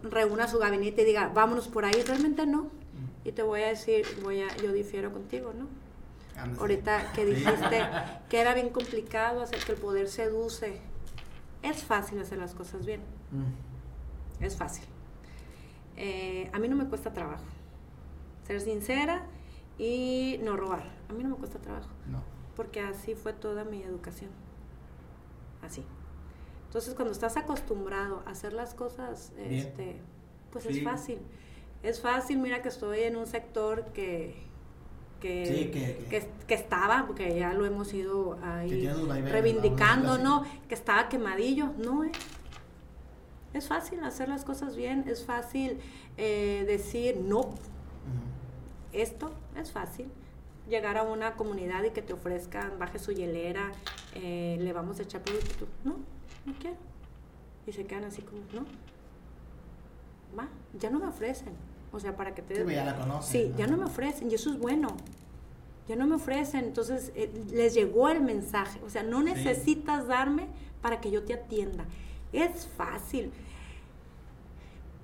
reúna su gabinete y diga, vámonos por ahí, realmente no. Mm. Y te voy a decir, voy a, yo difiero contigo, ¿no? Andes. Ahorita que dijiste que era bien complicado hacer que el poder seduce, es fácil hacer las cosas bien, mm. es fácil. Eh, a mí no me cuesta trabajo ser sincera y no robar, a mí no me cuesta trabajo, no. Porque así fue toda mi educación, así. Entonces cuando estás acostumbrado a hacer las cosas, este, pues sí. es fácil, es fácil. Mira que estoy en un sector que... Que, sí, que, que, que, que estaba, porque ya lo hemos ido ahí reivindicando, ¿no? Que estaba quemadillo, no, eh. Es fácil hacer las cosas bien, es fácil eh, decir no, uh-huh. esto es fácil, llegar a una comunidad y que te ofrezcan, baje su hielera, eh, le vamos a echar producto, no, no quiero, y se quedan así como, no, va, ya no me ofrecen. O sea, para que te... Sí, ya la conocen. Sí, ¿no? Ya no me ofrecen, y eso es bueno. Ya no me ofrecen, entonces eh, les llegó el mensaje. O sea, no necesitas sí. darme para que yo te atienda. Es fácil.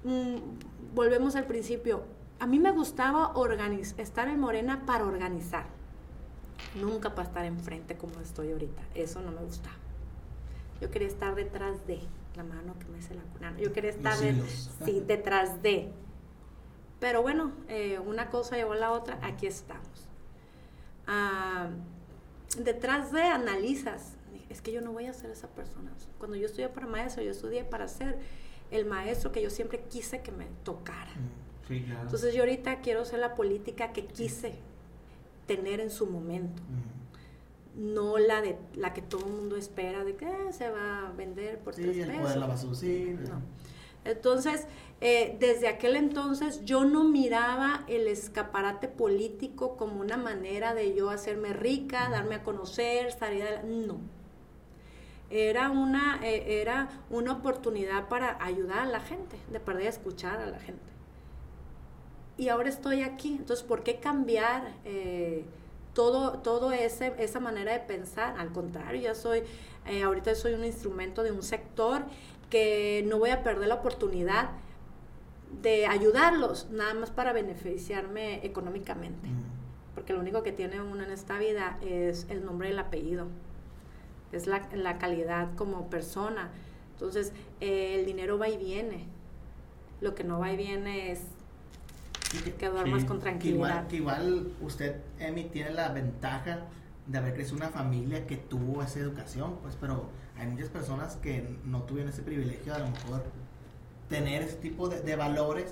Mm, volvemos al principio. A mí me gustaba organiz- estar en Morena para organizar. Nunca para estar enfrente como estoy ahorita. Eso no me gustaba. Yo quería estar detrás de la mano que me hace la cuna. Yo quería estar de, sí, detrás de... Pero bueno, eh, una cosa llevó a la otra, aquí estamos. Ah, detrás de analizas, es que yo no voy a ser esa persona. Cuando yo estudié para maestro, yo estudié para ser el maestro que yo siempre quise que me tocara. Sí, claro. Entonces yo ahorita quiero ser la política que quise tener en su momento. no la de la que todo el mundo espera de que eh, se va a vender por sí, tres pesos. Sí, el poder la va a subir. No. Entonces, eh, desde aquel entonces yo no miraba el escaparate político como una manera de yo hacerme rica, darme a conocer, salir adelante. No. Era una, eh, era una oportunidad para ayudar a la gente, de perder a escuchar a la gente. Y ahora estoy aquí. Entonces, ¿por qué cambiar eh, todo, todo ese, esa manera de pensar? Al contrario, ya soy, eh, ahorita soy un instrumento de un sector que no voy a perder la oportunidad de ayudarlos, nada más para beneficiarme económicamente. Porque lo único que tiene uno en esta vida es el nombre y el apellido, es la, la calidad como persona. Entonces, eh, el dinero va y viene. Lo que no va y viene es que, que duermas sí, con tranquilidad. Que igual, que igual usted, Emi, tiene la ventaja de haber crecido una familia que tuvo esa educación, pues, pero hay muchas personas que no tuvieron ese privilegio de a lo mejor tener ese tipo de, de valores,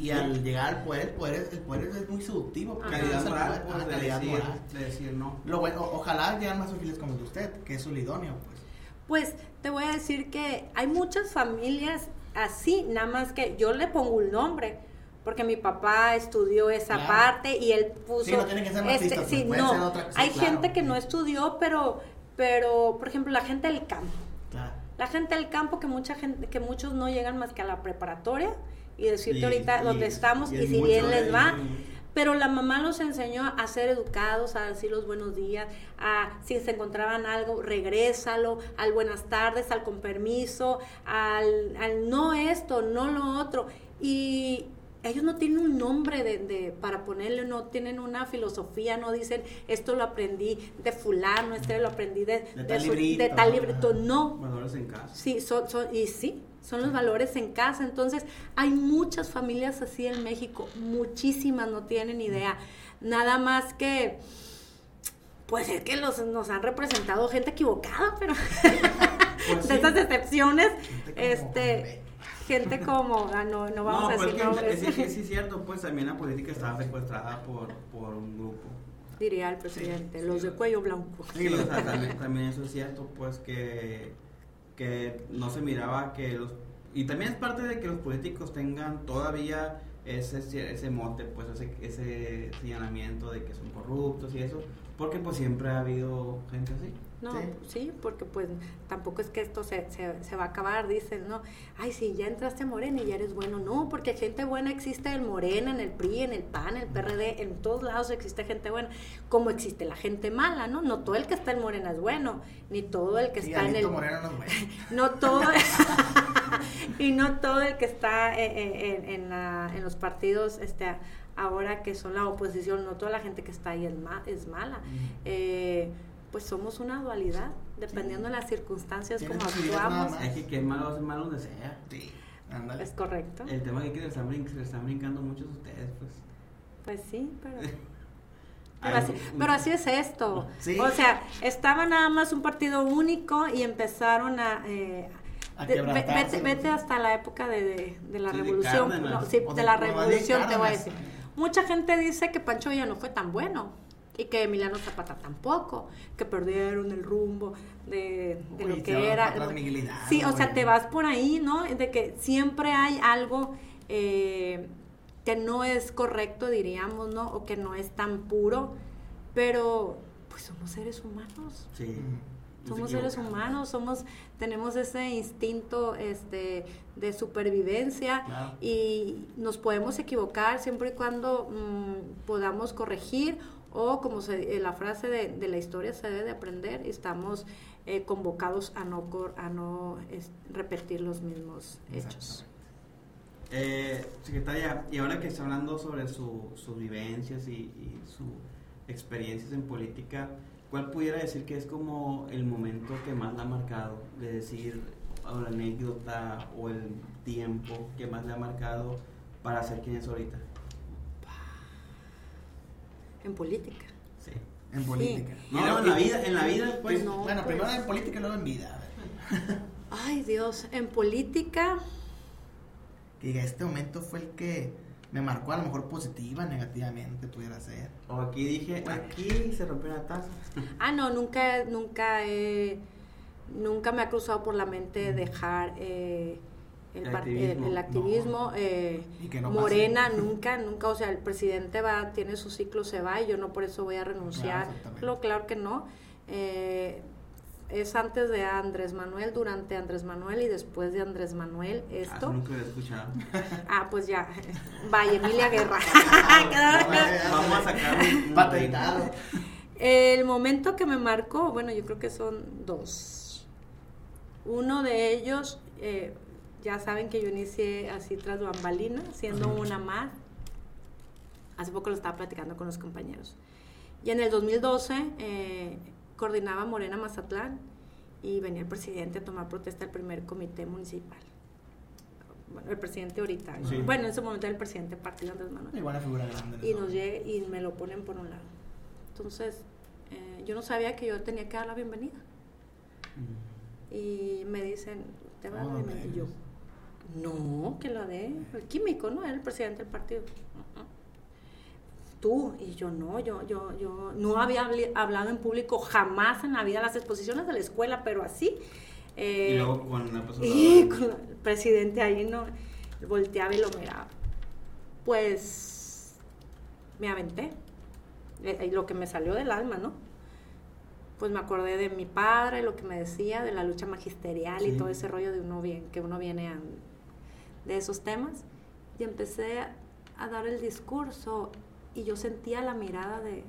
y al llegar al poder, el poder, el poder es muy seductivo. Calidad moral, pues, calidad de decir, moral. De decir no. Lo bueno, ojalá lleguen más familias como usted, que es el idóneo, pues. Pues, te voy a decir que hay muchas familias así, nada más que yo le pongo un nombre, porque mi papá estudió esa claro. parte y él puso... Sí, no tienen que ser marxistas, este, sí, no. ser otra cosa, hay claro. gente que no estudió, pero, pero, por ejemplo, la gente del campo. Claro. La gente del campo, que mucha gente, que muchos no llegan más que a la preparatoria, y decirte y, ahorita y donde es, estamos, y, es y si mucho, bien les va... Y... Pero la mamá los enseñó a ser educados, a decir los buenos días, a si se encontraban algo, regrésalo, al buenas tardes, al con permiso, al, al no esto, no lo otro. Y... ellos no tienen un nombre de, de, para ponerle, no tienen una filosofía, no dicen, esto lo aprendí de fulano, este lo aprendí de, de, de tal, su, librito, de tal librito, no. Valores en casa. Sí, son, son, y sí, son los valores en casa. Entonces, hay muchas familias así en México, muchísimas, no tienen idea. Nada más que, pues es que los, nos han representado gente equivocada, pero pues sí, de esas excepciones, este... gente como, ah, no, no vamos no, a decir nombres. Es, es, es cierto, pues también la política estaba secuestrada por, por un grupo. Diría el presidente, sí, los sí, de cuello blanco. Sí, o sea, también, también eso es cierto, pues que, que no se miraba que los... Y también es parte de que los políticos tengan todavía ese, ese mote, pues ese, ese señalamiento de que son corruptos y eso, porque pues siempre ha habido gente así. No, sí. sí, porque pues tampoco es que esto se, se, se va a acabar, dicen, ¿no? Ay, sí, ya entraste a Morena y ya eres bueno. No, porque gente buena existe en Morena, en el P R I, en el P A N, en el P R D, en todos lados existe gente buena, como existe la gente mala, ¿no? No todo el que está en Morena es bueno, ni todo el que sí, está en el... Morena no es bueno. No todo... y no todo el que está en, en, en, la, en los partidos... este ahora que son la oposición, no toda la gente que está ahí es, ma, es mala. Mm. Eh... pues somos una dualidad, dependiendo sí. de las circunstancias como actuamos. Es que quien malo hace mal donde sea. Sí, ándale. Es correcto. El tema es que se están, brin- se están brincando muchos ustedes, pues. Pues sí, pero... pero, así, pero así es esto. ¿Sí? O sea, estaba nada más un partido único y empezaron a... Eh, a de, vete, vete hasta la época de, de, de la sí, revolución. De, no, sí, de, de la revolución, de te voy a decir. Mucha gente dice que Pancho ya no fue tan bueno. Y que Emiliano Zapata tampoco, que perdieron el rumbo de, de Uy, lo que era. Sí, o bueno. sea, te vas por ahí, ¿no? De que siempre hay algo eh, que no es correcto, diríamos, ¿no? O que no es tan puro, pero pues somos seres humanos. Sí. Somos seres humanos, somos, tenemos ese instinto este, de supervivencia claro. y nos podemos equivocar siempre y cuando mmm, podamos corregir. O como se, la frase de, de la historia se debe de aprender, estamos eh, convocados a no cor, a no es, repetir los mismos hechos. Eh, secretaria, y ahora que está hablando sobre su, sus vivencias y, y sus experiencias en política, ¿cuál pudiera decir que es como el momento que más la ha marcado? De decir, o la anécdota o el tiempo que más le ha marcado para ser quien es ahorita. En política. Sí, en política. Sí. No, no, en la vida, en la vida, pues. No, bueno, pues, primero en política y luego en vida. Ay, Dios, en política. Que este momento fue el que me marcó a lo mejor positiva, negativamente pudiera ser. O aquí dije, aquí se rompió la taza. Ah, no, nunca, nunca, eh, nunca me ha cruzado por la mente dejar eh, el, el activismo. El, el activismo no. eh, y que no Morena pase. nunca, nunca, o sea, el presidente va, tiene su ciclo, se va, y yo no por eso voy a renunciar. Claro, claro que no. Eh, Es antes de Andrés Manuel, durante Andrés Manuel y después de Andrés Manuel, esto. Ah, nunca lo he escuchado. Ah, pues ya. Vaya, Emilia Guerra. Vamos a sacar un patentado. El momento que me marcó, bueno, yo creo que son dos. Uno de ellos, eh, ya saben que yo inicié así tras bambalina, siendo una más. Hace poco lo estaba platicando con los compañeros. Y en el dos mil doce... Eh, coordinaba Morena Mazatlán y venía el presidente a tomar protesta al primer comité municipal. Bueno, el presidente ahorita. Sí. Bueno, en ese momento era el presidente partido Andrés Manuel. Igual figura grande. Y nos llega y me lo ponen por un lado. Entonces, eh, yo no sabía que yo tenía que dar la bienvenida. Mm. Y me dicen, ¿te va a dar la bienvenida? Y yo, no, que la dé el químico, ¿no? Era el presidente del partido. Uh-huh. Tú. Y yo no, yo, yo, yo no había hablado en público jamás en la vida, las exposiciones de la escuela, pero así. Eh, y luego con la persona. Y con el presidente ahí, no, volteaba y lo miraba. Pues me aventé. Eh, lo que me salió del alma, ¿no? Pues me acordé de mi padre, lo que me decía, de la lucha magisterial, sí, y todo ese rollo de uno bien, que uno viene a, de esos temas. Y empecé a, a dar el discurso. Y yo sentía la mirada de,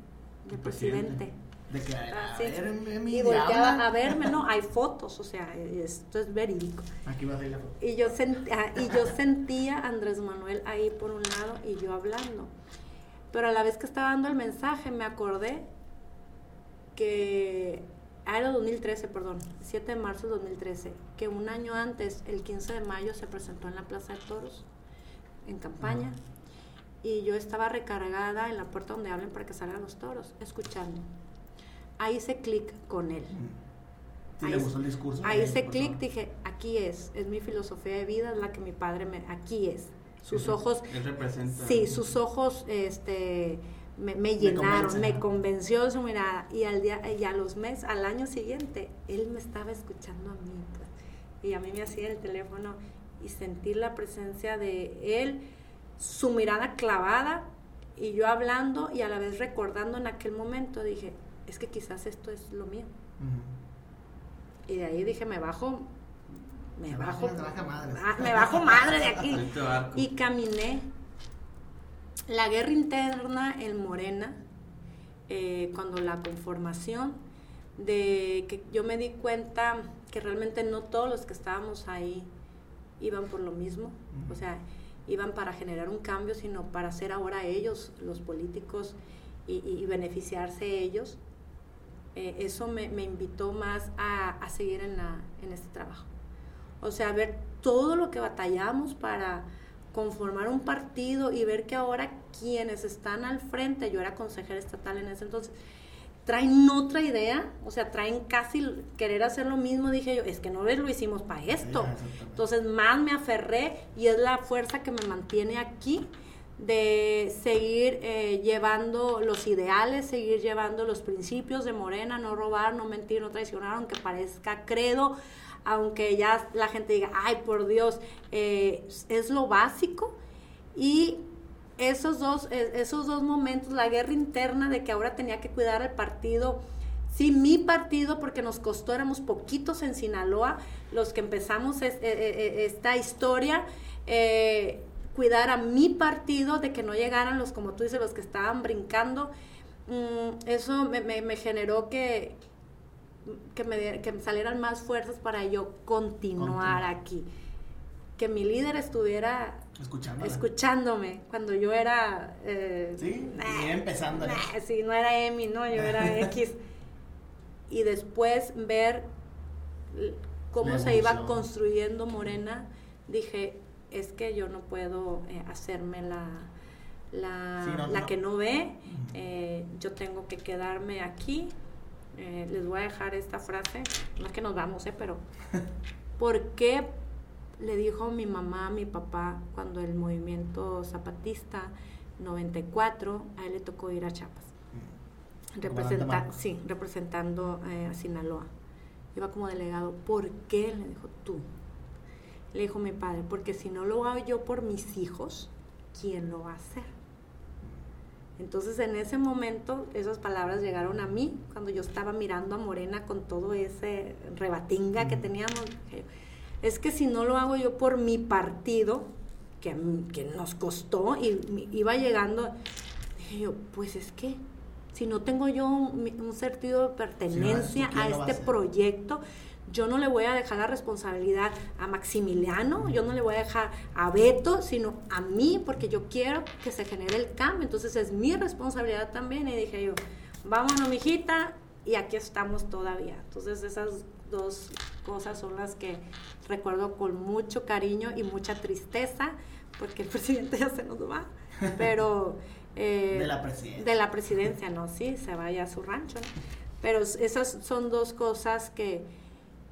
de presidente. De que, ah, sí, y volteaba a verme, no, hay fotos, o sea, esto es verídico. Aquí va a salir la foto. Y yo, sent, ah, y yo sentía a Andrés Manuel ahí por un lado y yo hablando. Pero a la vez que estaba dando el mensaje, me acordé que, ah, era dos mil trece, perdón, siete de marzo de dos mil trece, que un año antes, el quince de mayo, se presentó en la Plaza de Toros, en campaña. Uh-huh. Y yo estaba recargada en la puerta donde hablan para que salgan los toros, escuchando. Ahí hice clic con él. Sí, ahí le gustó el discurso. Ahí hice clic, dije, aquí es, es mi filosofía de vida, es la que mi padre me, aquí es. Sus ojos, él representa. Sí, sus ojos, este, me, me llenaron, me, me convenció de su mirada. Y al día, y a los meses, al año siguiente, él me estaba escuchando a mí, pues, y a mí me hacía el teléfono y sentir la presencia de él, su mirada clavada y yo hablando y a la vez recordando en aquel momento. Dije, es que quizás esto es lo mío. Uh-huh. Y de ahí dije, me bajo me te bajo te baja madre. me bajo madre de aquí y caminé la guerra interna en Morena, eh, cuando la conformación de que yo me di cuenta que realmente no todos los que estábamos ahí iban por lo mismo. Uh-huh. O sea, iban para generar un cambio, sino para ser ahora ellos, los políticos, y, y, y beneficiarse ellos. Eh, eso me, me invitó más a, a seguir en, la, en este trabajo. O sea, ver todo lo que batallamos para conformar un partido y ver que ahora quienes están al frente, yo era consejera estatal en ese entonces, traen otra idea, o sea, traen casi querer hacer lo mismo. Dije yo, es que no lo hicimos para esto. Entonces más me aferré y es la fuerza que me mantiene aquí de seguir eh, llevando los ideales, seguir llevando los principios de Morena, no robar, no mentir, no traicionar, aunque parezca credo, aunque ya la gente diga, ay, por Dios, eh, es lo básico. Y Esos dos, esos dos momentos, la guerra interna de que ahora tenía que cuidar el partido, sí, mi partido, porque nos costó, éramos poquitos en Sinaloa los que empezamos es, es, es, esta historia, eh, cuidar a mi partido de que no llegaran los, como tú dices, los que estaban brincando. Mm, eso me, me, me generó que, que, me, que me salieran más fuerzas para yo continuar Continua. aquí. Que mi líder estuviera escuchándome cuando yo era eh, sí nah, empezando nah, sí no era Emi, no, yo era X. Y después ver cómo Me se gustó. iba construyendo Morena, dije, es que yo no puedo eh, hacerme la la, sí, no, la no. que no ve. Eh, yo tengo que quedarme aquí. Eh, les voy a dejar esta frase, no es que nos vamos, eh, pero ¿por qué le dijo mi mamá a mi papá cuando el movimiento zapatista noventa y cuatro, a él le tocó ir a Chiapas, representa, sí, representando eh, a Sinaloa. Iba como delegado. ¿Por qué? Le dijo, tú. Le dijo mi padre, porque si no lo hago yo por mis hijos, ¿quién lo va a hacer? Entonces, en ese momento, esas palabras llegaron a mí, cuando yo estaba mirando a Morena con todo ese rebatinga mm. que teníamos. Es que si no lo hago yo por mi partido, que, que nos costó, y iba llegando, y yo, pues es que, si no tengo yo un, un sentido de pertenenencia sí, a este a proyecto, yo no le voy a dejar la responsabilidad a Maximiliano, yo no le voy a dejar a Beto, sino a mí, porque yo quiero que se genere el cambio, entonces es mi responsabilidad también, y dije yo, vámonos mijita, y aquí estamos todavía. Entonces esas dos cosas son las que recuerdo con mucho cariño y mucha tristeza, porque el presidente ya se nos va, pero... Eh, de la presidencia. De la presidencia, no, sí, se vaya a su rancho, ¿no? Pero esas son dos cosas que...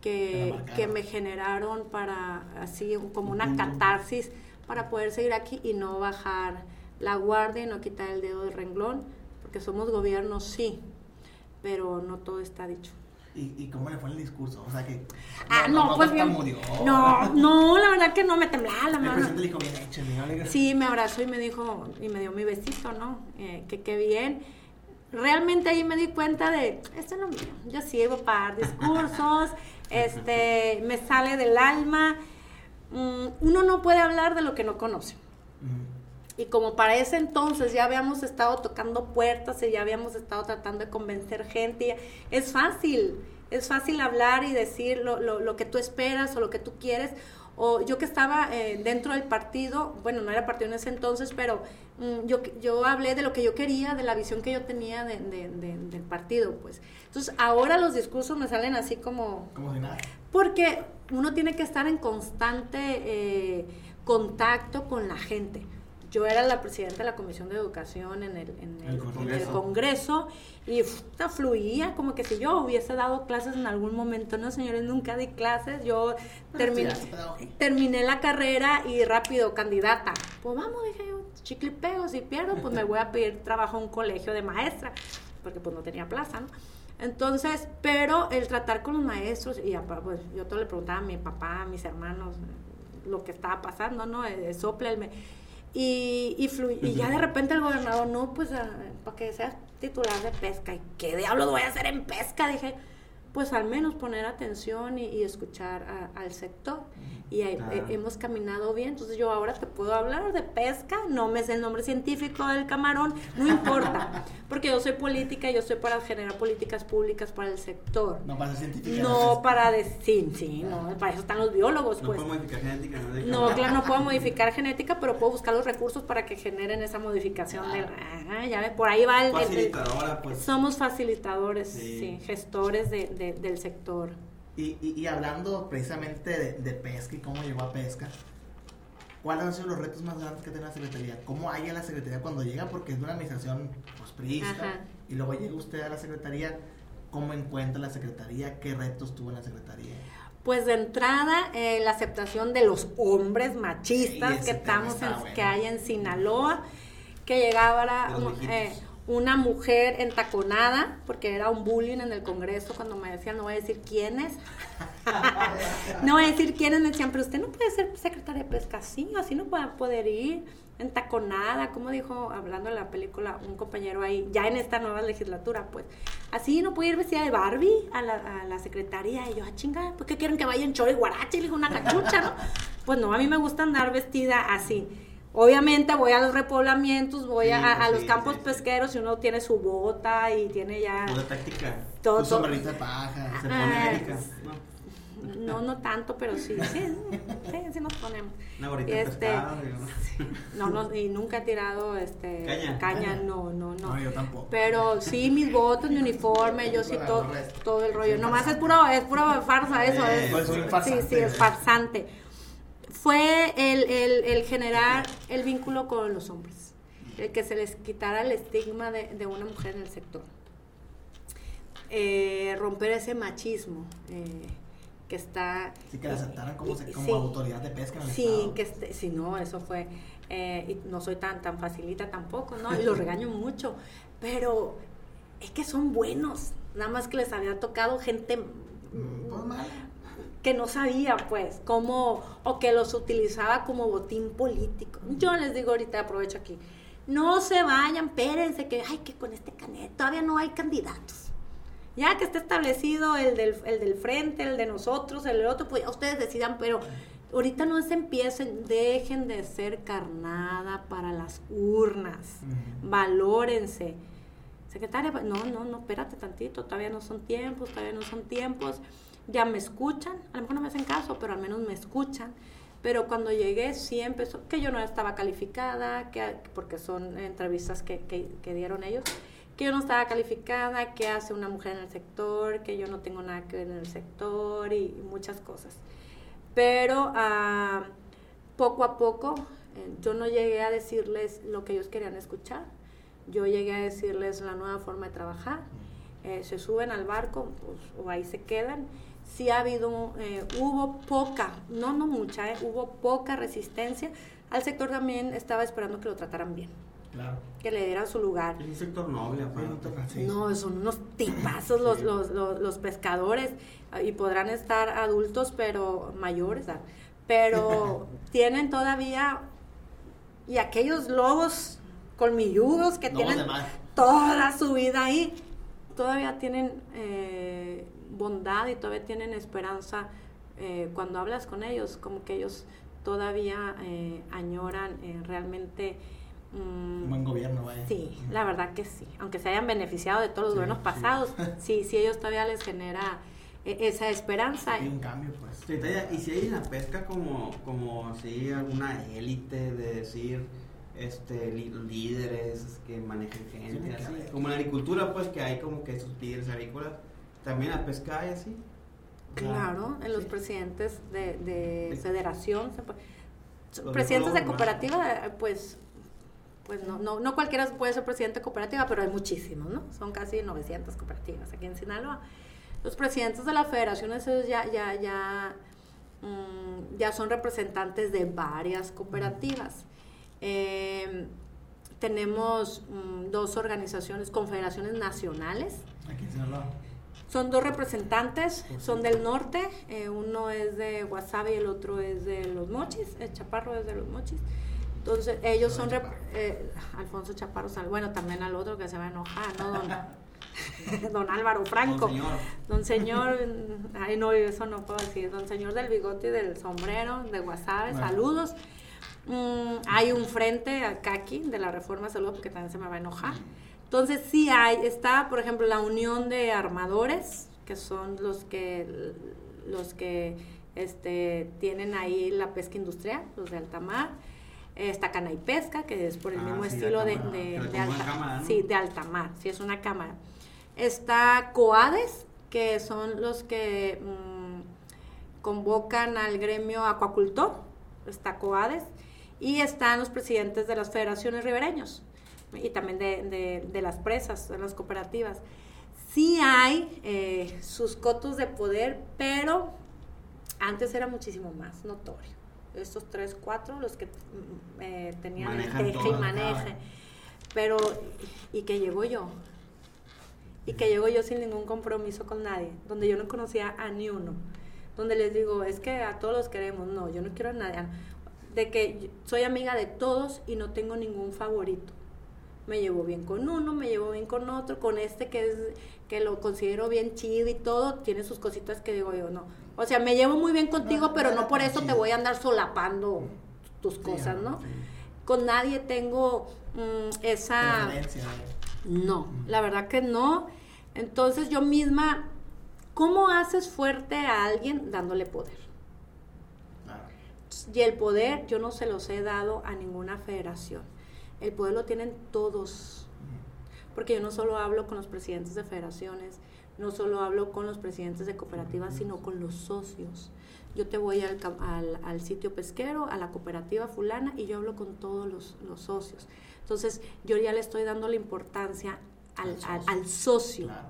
Que, que me generaron para así como una catarsis para poder seguir aquí y no bajar la guardia y no quitar el dedo del renglón, porque somos gobierno, sí, pero no todo está dicho. ¿Y, y cómo le fue el discurso? O sea que... Ah, no, no, no pues bien, no, no, la verdad que no, me temblaba la mano. El presidente le dijo, bien hecho, ¿no? Sí, me abrazó y me dijo, y me dio mi besito, ¿no? Eh, que qué bien. Realmente ahí me di cuenta de, esto es lo mío, yo sirvo para dar discursos, este, me sale del alma. Uno no puede hablar de lo que no conoce. Y como para ese entonces ya habíamos estado tocando puertas y ya habíamos estado tratando de convencer gente, es fácil, es fácil hablar y decir lo, lo, lo que tú esperas o lo que tú quieres. O yo que estaba eh, dentro del partido, bueno, no era partido en ese entonces, pero mm, yo, yo hablé de lo que yo quería, de la visión que yo tenía de, de, de, del partido, pues. Entonces, ahora los discursos me salen así como... Como de nada. Porque uno tiene que estar en constante eh, contacto con la gente. Yo era la presidenta de la Comisión de Educación en el, en el, el, Congreso. En el Congreso y puta, fluía como que si yo hubiese dado clases en algún momento. No, señores, nunca di clases. Yo terminé, terminé la carrera y rápido, candidata. Pues vamos, dije yo, chicle y pego, si pierdo, pues me voy a pedir trabajo a un colegio de maestra, porque pues no tenía plaza, ¿no? Entonces, pero el tratar con los maestros, y pues yo todo le preguntaba a mi papá, a mis hermanos, lo que estaba pasando, ¿no? Sopla el... Me- Y, y, flu- y ya de repente el gobernador, no, pues, a, para que seas titular de pesca. ¿Y qué diablos voy a hacer en pesca? Dije, pues, al menos poner atención y, y escuchar a, al sector. Y a, ah. e, hemos caminado bien. Entonces, yo ahora te puedo hablar de pesca. No me sé el nombre científico del camarón. No importa. Porque yo soy política, yo soy para generar políticas públicas para el sector. No para científicas. No para decir, sí, sí, no. Para eso están los biólogos, no pues. No puedo modificar genética. No, no, claro, no puedo modificar genética, pero puedo buscar los recursos para que generen esa modificación. Ah. Del, ah, ya ves, por ahí va el... Facilitadora, el, pues. Somos facilitadores, sí, sí gestores de, de, del sector. Y, y, y hablando precisamente de, de pesca y cómo llegó a pesca, ¿cuáles han sido los retos más grandes que tiene la Secretaría? ¿Cómo hay a la Secretaría cuando llega? Porque es de una administración pues, priista, y luego llega usted a la Secretaría. ¿Cómo encuentra la Secretaría? ¿Qué retos tuvo en la Secretaría? Pues de entrada, eh, la aceptación de los hombres machistas sí, que, estamos en, bueno. que hay en Sinaloa, que llegaba la... Una mujer entaconada, porque era un bullying en el Congreso cuando me decían, no voy a decir quién es. No voy a decir quién es, me decían, pero usted no puede ser secretaria de pesca, sí, así no va a poder ir, entaconada, como dijo, hablando de la película, un compañero ahí, ya en esta nueva legislatura, pues, así no puede ir vestida de Barbie a la, a la secretaría, y yo, ah, chinga, ¿por qué quieren que vaya en choro y guarache? Y le digo, una cachucha, ¿no? Pues no, a mí me gusta andar vestida así. Obviamente voy a los repoblamientos, voy sí, a, a sí, los campos sí, sí. pesqueros y uno tiene su bota y tiene ya... Una táctica, tu sombrerita de paja, se pone América. No, no tanto, pero sí, sí, sí, sí nos ponemos. Una gorrita este, pescada, sí, no, no, y nunca he tirado este, caña, caña, no, no, no. No, yo tampoco. Pero sí, mis botas, mi uniforme, yo sí todo, todo el rollo. Nomás es puro, es puro farsa eso. Eh, es, es farsante, sí, sí, es farsante. Fue el, el, el generar el vínculo con los hombres, el que se les quitara el estigma de, de una mujer en el sector, eh, romper ese machismo eh, que está... Sí, que la aceptaran como, y, como sí, autoridad de pesca en el sí, estado. Que este, sí, no, eso fue... Eh, y no soy tan, tan facilita tampoco, ¿no? Y lo regaño mucho, pero es que son buenos, nada más que les había tocado gente... Toma. Que no sabía, pues, cómo, o que los utilizaba como botín político. Yo les digo ahorita, aprovecho aquí, no se vayan, espérense, que, ay, que con este Canet todavía no hay candidatos. Ya que esté establecido el del, el del frente, el de nosotros, el del otro, pues ustedes decidan, pero ahorita no se empiecen, dejen de ser carnada para las urnas, uh-huh. Valórense. Secretaria, no, no, no, espérate tantito, todavía no son tiempos, todavía no son tiempos, ya me escuchan, a lo mejor no me hacen caso, pero al menos me escuchan. Pero cuando llegué sí empezó, que yo no estaba calificada, que, porque son entrevistas que, que, que dieron ellos, que yo no estaba calificada, que hace una mujer en el sector, que yo no tengo nada que ver en el sector y, y muchas cosas. Pero uh, poco a poco eh, yo no llegué a decirles lo que ellos querían escuchar. Yo llegué a decirles la nueva forma de trabajar, eh, se suben al barco, pues, o ahí se quedan. Sí ha habido, eh, hubo poca, no, no mucha, eh, hubo poca resistencia. Al sector también estaba esperando que lo trataran bien, claro, que le dieran su lugar. Es un sector noble, aparte. Sí. No, son unos tipazos los, sí. los, los, los pescadores, y podrán estar adultos, pero mayores, ¿sabes? Pero tienen todavía, y aquellos lobos... colmilludos que no, tienen demás. Toda su vida ahí, todavía tienen eh, bondad y todavía tienen esperanza. Eh, cuando hablas con ellos, como que ellos todavía eh, añoran eh, realmente um, un buen gobierno, vaya. Sí, mm. La verdad que sí, aunque se hayan beneficiado de todos los sí, gobiernos sí. pasados, sí, sí, ellos todavía les genera eh, esa esperanza. Y un cambio, pues. Sí, y si hay en la pesca como, como si alguna élite de decir... Este, líderes que manejan gente, sí, así. Como en la agricultura, pues, que hay como que esos líderes agrícolas, también la pesca hay así. Claro, ah, en los sí. presidentes de, de, de federación, los presidentes de cooperativa, pues, pues no, no, no cualquiera puede ser presidente de cooperativa, pero hay muchísimos, ¿no? Son casi novecientas cooperativas aquí en Sinaloa. Los presidentes de la federación, esos ya, ya, ya, mmm, ya son representantes de varias cooperativas. Eh, tenemos mm, dos organizaciones, confederaciones nacionales. Aquí en Sinaloa. Son dos representantes, pues son sí. del norte, eh, uno es de Guasave y el otro es de los Mochis, el Chaparro es de los Mochis. Entonces, ellos son... Rep- eh, Alfonso Chaparro, bueno, también al otro que se va a enojar, ¿no? Don, don Álvaro Franco. Don señor. Don señor, ay no, eso no puedo decir, don señor del bigote y del sombrero, de Guasave, bueno. Saludos. Mm, hay un frente acá aquí de la Reforma de Salud, porque también se me va a enojar. Entonces sí hay, está por ejemplo la Unión de Armadores, que son los que los que este tienen ahí la pesca industrial, los de alta mar. Está Cana y Pesca, que es por el ah, mismo sí, estilo de, de, de, de alta cámara, ¿no? Sí, de alta mar, sí es una cámara. Está Coades, que son los que mm, convocan al gremio acuacultor. Está Coades. Y están los presidentes de las federaciones ribereños y también de, de, de las presas, de las cooperativas. Sí hay eh, sus cotos de poder, pero antes era muchísimo más notorio. Estos tres, cuatro, los que eh, tenían manejan el teje y maneje. Pero, y, y que llegó yo. Y que llegó yo sin ningún compromiso con nadie, donde yo no conocía a ni uno. Donde les digo, es que a todos los queremos. No, yo no quiero a nadie. De que soy amiga de todos y no tengo ningún favorito. Me llevo bien con uno, me llevo bien con otro, con este que es que lo considero bien chido y todo, tiene sus cositas que digo yo, no. O sea, me llevo muy bien contigo, no, pero no, no por eso chido. Te voy a andar solapando tus sí, cosas, ¿no? Sí. Con nadie tengo um, esa... No, la verdad que no. Entonces yo misma, ¿cómo haces fuerte a alguien dándole poder? Y el poder yo no se los he dado a ninguna federación. El poder lo tienen todos. Porque yo no solo hablo con los presidentes de federaciones, no solo hablo con los presidentes de cooperativas, sino con los socios. Yo te voy al, al, al sitio pesquero, a la cooperativa fulana, y yo hablo con todos los, los socios. Entonces, yo ya le estoy dando la importancia al, al socio. Al, al socio. Claro.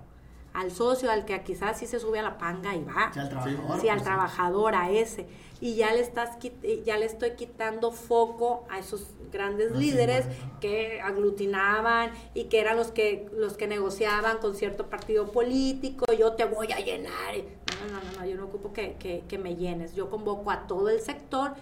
al socio, al que quizás sí se sube a la panga y va. Sí, al trabajador. Sí, al pues trabajador, sí. A ese. Y ya le, estás, ya le estoy quitando foco a esos grandes no, líderes sí, no, no. que aglutinaban y que eran los que, los que negociaban con cierto partido político. Yo te voy a llenar. No, no, no, no yo no ocupo que, que, que me llenes. Yo convoco a todo el sector.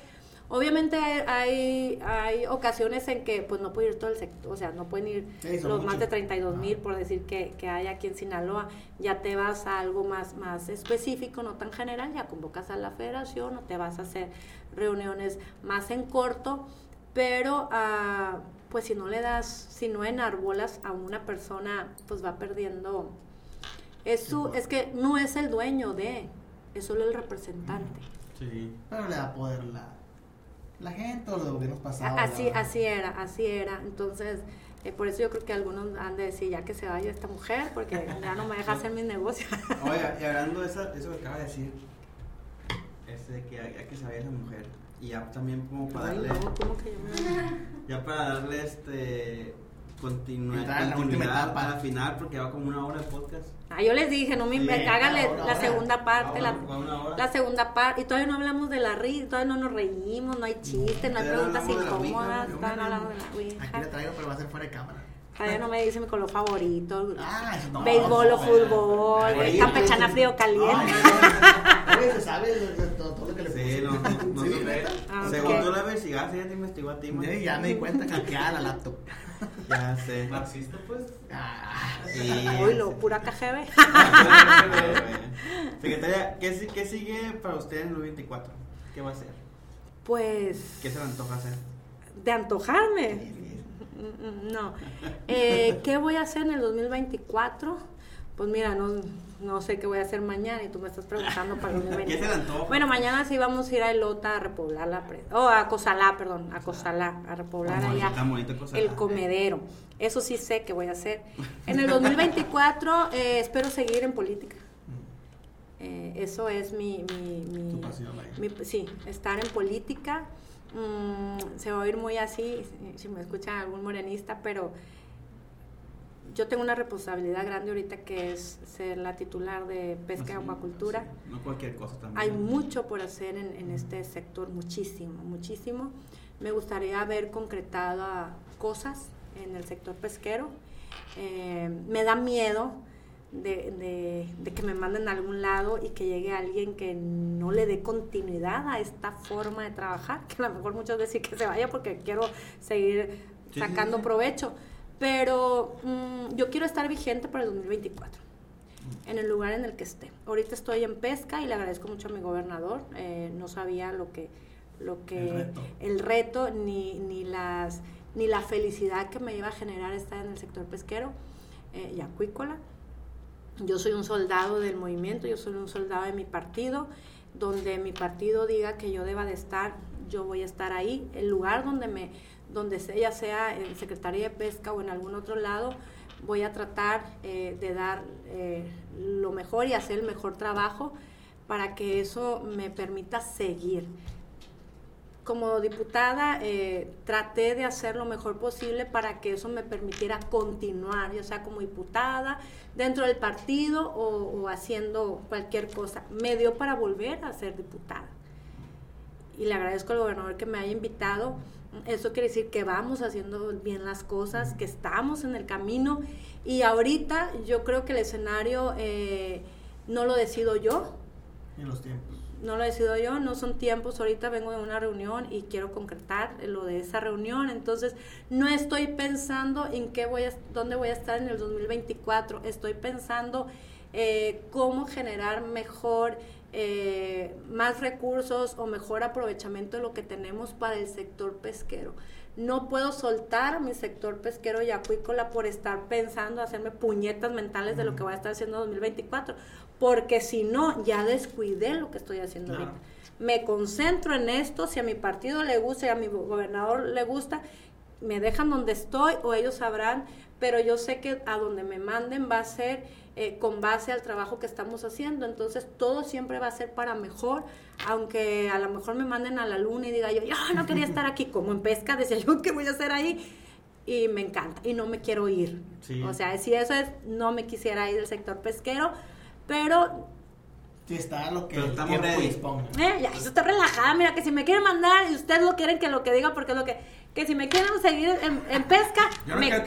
Obviamente hay, hay ocasiones en que pues no puede ir todo el sector, o sea, no pueden ir sí, los muchos. Más de treinta y dos mil, por decir que, que hay aquí en Sinaloa. Ya te vas a algo más, más específico, no tan general, ya convocas a la federación o te vas a hacer reuniones más en corto, pero uh, pues si no le das, si no enarbolas a una persona, pues va perdiendo. Es, su, es que no es el dueño de, es solo el representante. Sí, pero le da poder la... la gente o los gobiernos pasados. Así, así era, así era. Entonces, eh, por eso yo creo que algunos han de decir, ya que se vaya esta mujer, porque ya no me deja hacer mis negocios. Oiga, y hablando de esa, eso que acaba de decir, este, que ya que se vaya esa mujer, y ya también como para darle... Ay, no, ¿cómo que yo me... Ya para darle este... Continua, la última etapa al final, porque va como una hora de podcast. Ah, yo les dije, no me inventen, háganle la hora, segunda parte, hora, la, la segunda parte. Y todavía no hablamos de la risa, todavía no nos reímos, no hay chistes, no, no hay preguntas incómodas. No, no, no, no, no. Aquí la traigo, pero va a ser fuera de cámara. Todavía no me dice mi color favorito: ah, no, béisbol no, o fútbol, no, campechana no, frío caliente. No se sabe todo lo que le puse. No, no, no. Según tú la investigaste, ya te investigó a ti. Ya me di cuenta que hackeaba la laptop. Ya sé. ¿Marxista, pues? Ah, sí. Uy, lo, pura K G B. Secretaria, ¿qué, ¿qué sigue para usted en el veinticuatro? ¿Qué va a hacer? Pues... ¿Qué se le antoja hacer? ¿De antojarme? Sí, sí. No. Eh, ¿Qué voy a hacer en el dos mil veinticuatro? Pues mira, no, no sé qué voy a hacer mañana y tú me estás preguntando para el dos mil veinticuatro. ¿Qué se le antoja? Bueno, mañana sí vamos a ir a Elota a repoblar la presa. Oh, a Cosala, perdón, a Cosala, a repoblar allá el comedero. Eso sí sé que voy a hacer. En el dos mil veinticuatro eh, espero seguir en política. Eh, eso es mi... mi, mi, tu pasión, mi sí, estar en política. Mm, se va a oír muy así, si me escucha algún morenista, pero... Yo tengo una responsabilidad grande ahorita que es ser la titular de Pesca y Acuacultura. Sí, no cualquier cosa también. Hay mucho por hacer en, en este sector, muchísimo, muchísimo. Me gustaría haber concretado cosas en el sector pesquero. Eh, me da miedo de, de, de que me manden a algún lado y que llegue alguien que no le dé continuidad a esta forma de trabajar, que a lo mejor muchos dicen que se vaya porque quiero seguir sí, sacando sí, sí. provecho. Pero mmm, yo quiero estar vigente para el dos mil veinticuatro, en el lugar en el que esté. Ahorita estoy en pesca y le agradezco mucho a mi gobernador. Eh, no sabía lo que, lo que el reto, el reto ni, ni, las, ni la felicidad que me iba a generar estar en el sector pesquero eh, y acuícola. Yo soy un soldado del movimiento, yo soy un soldado de mi partido. Donde mi partido diga que yo deba de estar, yo voy a estar ahí. El lugar donde me... donde ella sea en Secretaría de Pesca o en algún otro lado, voy a tratar eh, de dar eh, lo mejor y hacer el mejor trabajo para que eso me permita seguir. Como diputada, eh, traté de hacer lo mejor posible para que eso me permitiera continuar, ya sea como diputada, dentro del partido o, o haciendo cualquier cosa. Me dio para volver a ser diputada. Y le agradezco al gobernador que me haya invitado. Eso quiere decir que vamos haciendo bien las cosas, que estamos en el camino. Y ahorita yo creo que el escenario eh, no lo decido yo. Ni los tiempos. No lo decido yo, no son tiempos. Ahorita vengo de una reunión y quiero concretar lo de esa reunión. Entonces, no estoy pensando en qué voy a, dónde voy a estar en el dos mil veinticuatro. Estoy pensando eh, cómo generar mejor... Eh, más recursos o mejor aprovechamiento de lo que tenemos para el sector pesquero. No puedo soltar mi sector pesquero y acuícola por estar pensando, hacerme puñetas mentales de lo que voy a estar haciendo en dos mil veinticuatro, porque si no, ya descuidé lo que estoy haciendo claro. ahorita. Me concentro en esto, si a mi partido le gusta, si a mi gobernador le gusta, me dejan donde estoy o ellos sabrán, pero yo sé que a donde me manden va a ser eh, con base al trabajo que estamos haciendo, entonces todo siempre va a ser para mejor, aunque a lo mejor me manden a la luna y diga yo, yo no quería estar aquí, como en pesca, decía yo, ¿qué voy a hacer ahí? y me encanta, y no me quiero ir. Sí. O sea, si eso es, no me quisiera ir del sector pesquero, pero... Sí está lo que el tiempo disponga. Eh, ya, eso está relajada, mira, que si me quieren mandar, y ustedes lo quieren que lo que diga, porque es lo que... Que si me quieren seguir en, en pesca, yo me, no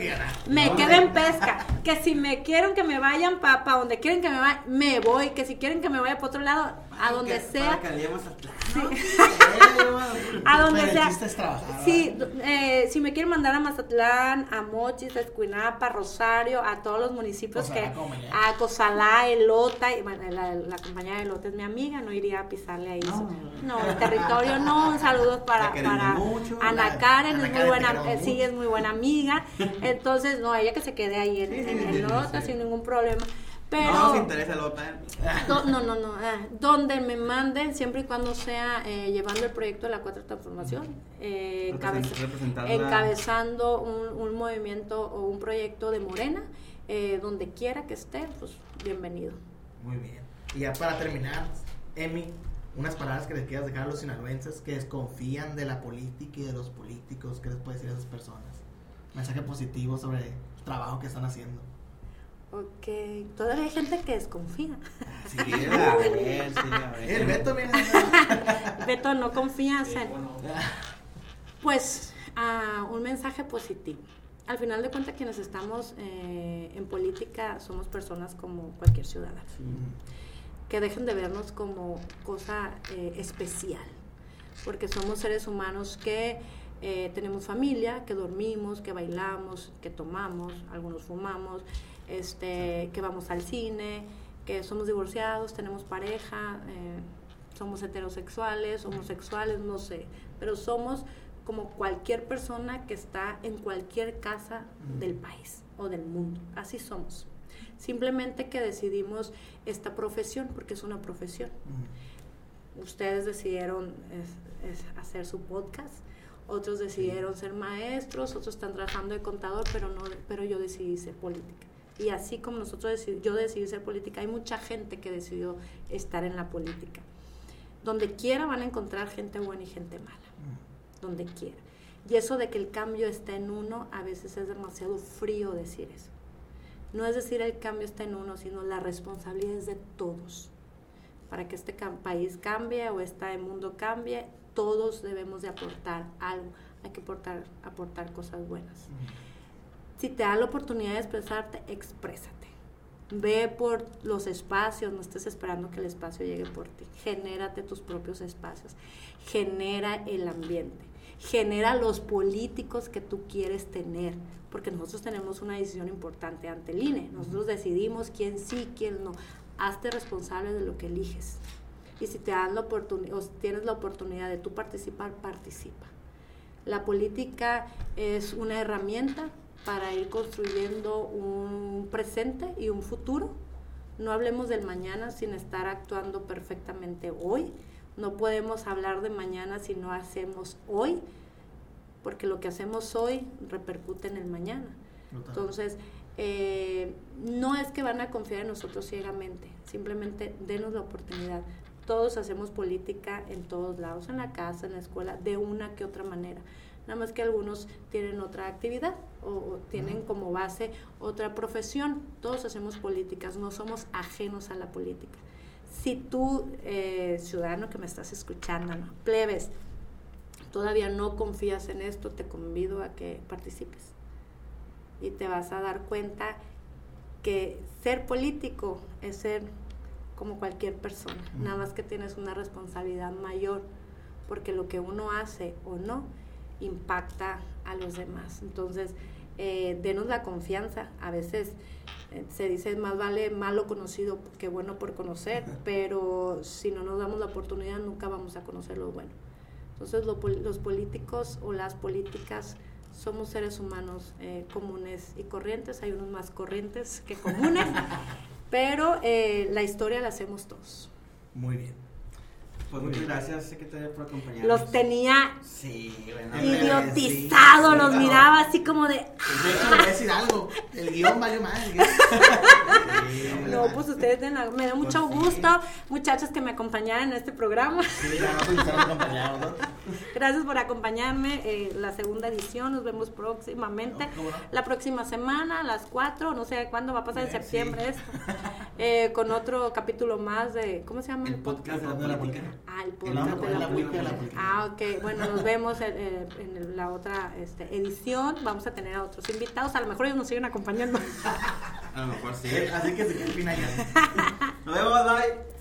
me no, quedo no. en pesca. Que si me quieren que me vayan para pa donde quieren que me vaya, me voy. Que si quieren que me vaya para otro lado, a Ay, donde que, sea. Para que Mazatlán, sí. A donde Pero sea. El trabajar, sí, eh, si me quieren mandar a Mazatlán, a Mochis, a Escuinapa, Rosario, a todos los municipios Cosala, que. Come, a Cosala, Elota. Y, bueno, la, la compañía de Elota es mi amiga, no iría a pisarle ahí. No, no, no el territorio no. Un saludo para, para mucho, Ana Karen. Es muy buena, eh, sí, es muy buena amiga. Entonces, no, ella que se quede ahí en, sí, en, en Elota, sí, sin ningún problema. Pero, no nos interesa Elota, ¿eh? do, No, no, no. Eh, donde me manden, siempre y cuando sea eh, llevando el proyecto de la cuarta transformación, eh, cabeza, encabezando un, un movimiento o un proyecto de Morena, eh, donde quiera que esté, pues bienvenido. Muy bien. Y ya para terminar, Emi, unas palabras que les quieras dejar a los sinaloenses que desconfían de la política y de los políticos. ¿Qué les puedes decir a esas personas? Mensaje positivo sobre el trabajo que están haciendo. Ok, todavía hay gente que desconfía. Sí, a ver, sí, a ver. El Beto viene. Beto no confía. O sea, pues, uh, un mensaje positivo. Al final de cuentas, quienes estamos eh, en política somos personas como cualquier ciudadano. Sí. Que dejen de vernos como cosa eh, especial, porque somos seres humanos que eh, tenemos familia, que dormimos, que bailamos, que tomamos, algunos fumamos, este, que vamos al cine, que somos divorciados, tenemos pareja, eh, somos heterosexuales, homosexuales, no sé, pero somos como cualquier persona que está en cualquier casa del país o del mundo, así somos. Simplemente que decidimos esta profesión, porque es una profesión. Uh-huh. Ustedes decidieron es, es hacer su podcast, otros decidieron uh-huh. ser maestros, otros están trabajando de contador, pero, no, pero yo decidí ser política. Y así como nosotros decid, yo decidí ser política, hay mucha gente que decidió estar en la política. Donde quiera van a encontrar gente buena y gente mala, uh-huh. donde quiera. Y eso de que el cambio está en uno, a veces es demasiado frío decir eso. No es decir el cambio está en uno, sino la responsabilidad es de todos. Para que este país cambie o este mundo cambie, todos debemos de aportar algo. Hay que aportar, aportar cosas buenas. Si te da la oportunidad de expresarte, exprésate. Ve por los espacios, no estés esperando que el espacio llegue por ti. Genérate tus propios espacios. Genera el ambiente. Genera los políticos que tú quieres tener, porque nosotros tenemos una decisión importante ante el I N E. Nosotros decidimos quién sí, quién no. Hazte responsable de lo que eliges. Y si te dan la oportunidad, o si tienes la oportunidad de tú participar, participa. La política es una herramienta para ir construyendo un presente y un futuro. No hablemos del mañana sin estar actuando perfectamente hoy. No podemos hablar de mañana si no hacemos hoy, porque lo que hacemos hoy repercute en el mañana. Entonces, eh, no es que van a confiar en nosotros ciegamente, simplemente denos la oportunidad. Todos hacemos política en todos lados, en la casa, en la escuela, de una que otra manera. Nada más que algunos tienen otra actividad o, o tienen uh-huh. como base otra profesión. Todos hacemos políticas, no somos ajenos a la política. Si tú, eh, ciudadano que me estás escuchando, ¿no? plebes, todavía no confías en esto, te convido a que participes. Y te vas a dar cuenta que ser político es ser como cualquier persona, uh-huh. nada más que tienes una responsabilidad mayor, porque lo que uno hace o no impacta a los demás. Entonces, eh, denos la confianza. A veces eh, se dice más vale malo conocido que bueno por conocer, pero si no nos damos la oportunidad nunca vamos a conocer lo bueno. Entonces lo, los políticos o las políticas somos seres humanos eh, comunes y corrientes. Hay unos más corrientes que comunes, pero eh, la historia la hacemos todos. Muy bien. Pues muchas gracias, secretaria, por acompañarnos. Los tenía sí, bueno, idiotizados, sí, los miraba así como de De hecho, voy a decir algo. El guión valió más. Sí, no, pues ustedes den la... me da mucho pues gusto, sí. Muchachos que me acompañaron en este programa. Sí, ya no acompañado, ¿no? Gracias por acompañarme. Eh, la segunda edición, nos vemos próximamente. No, no, no. La próxima semana, a las cuatro, no sé cuándo va a pasar, en septiembre, sí. Esto. Eh, con otro capítulo más de... ¿Cómo se llama? El podcast de la política. Ah, el podcast de la política. Ah, ok. Bueno, nos vemos en, en la otra este, edición. Vamos a tener a otros invitados. A lo mejor ellos nos siguen acompañando. A lo mejor sí. Así que se queda el final ya. Nos vemos, bye.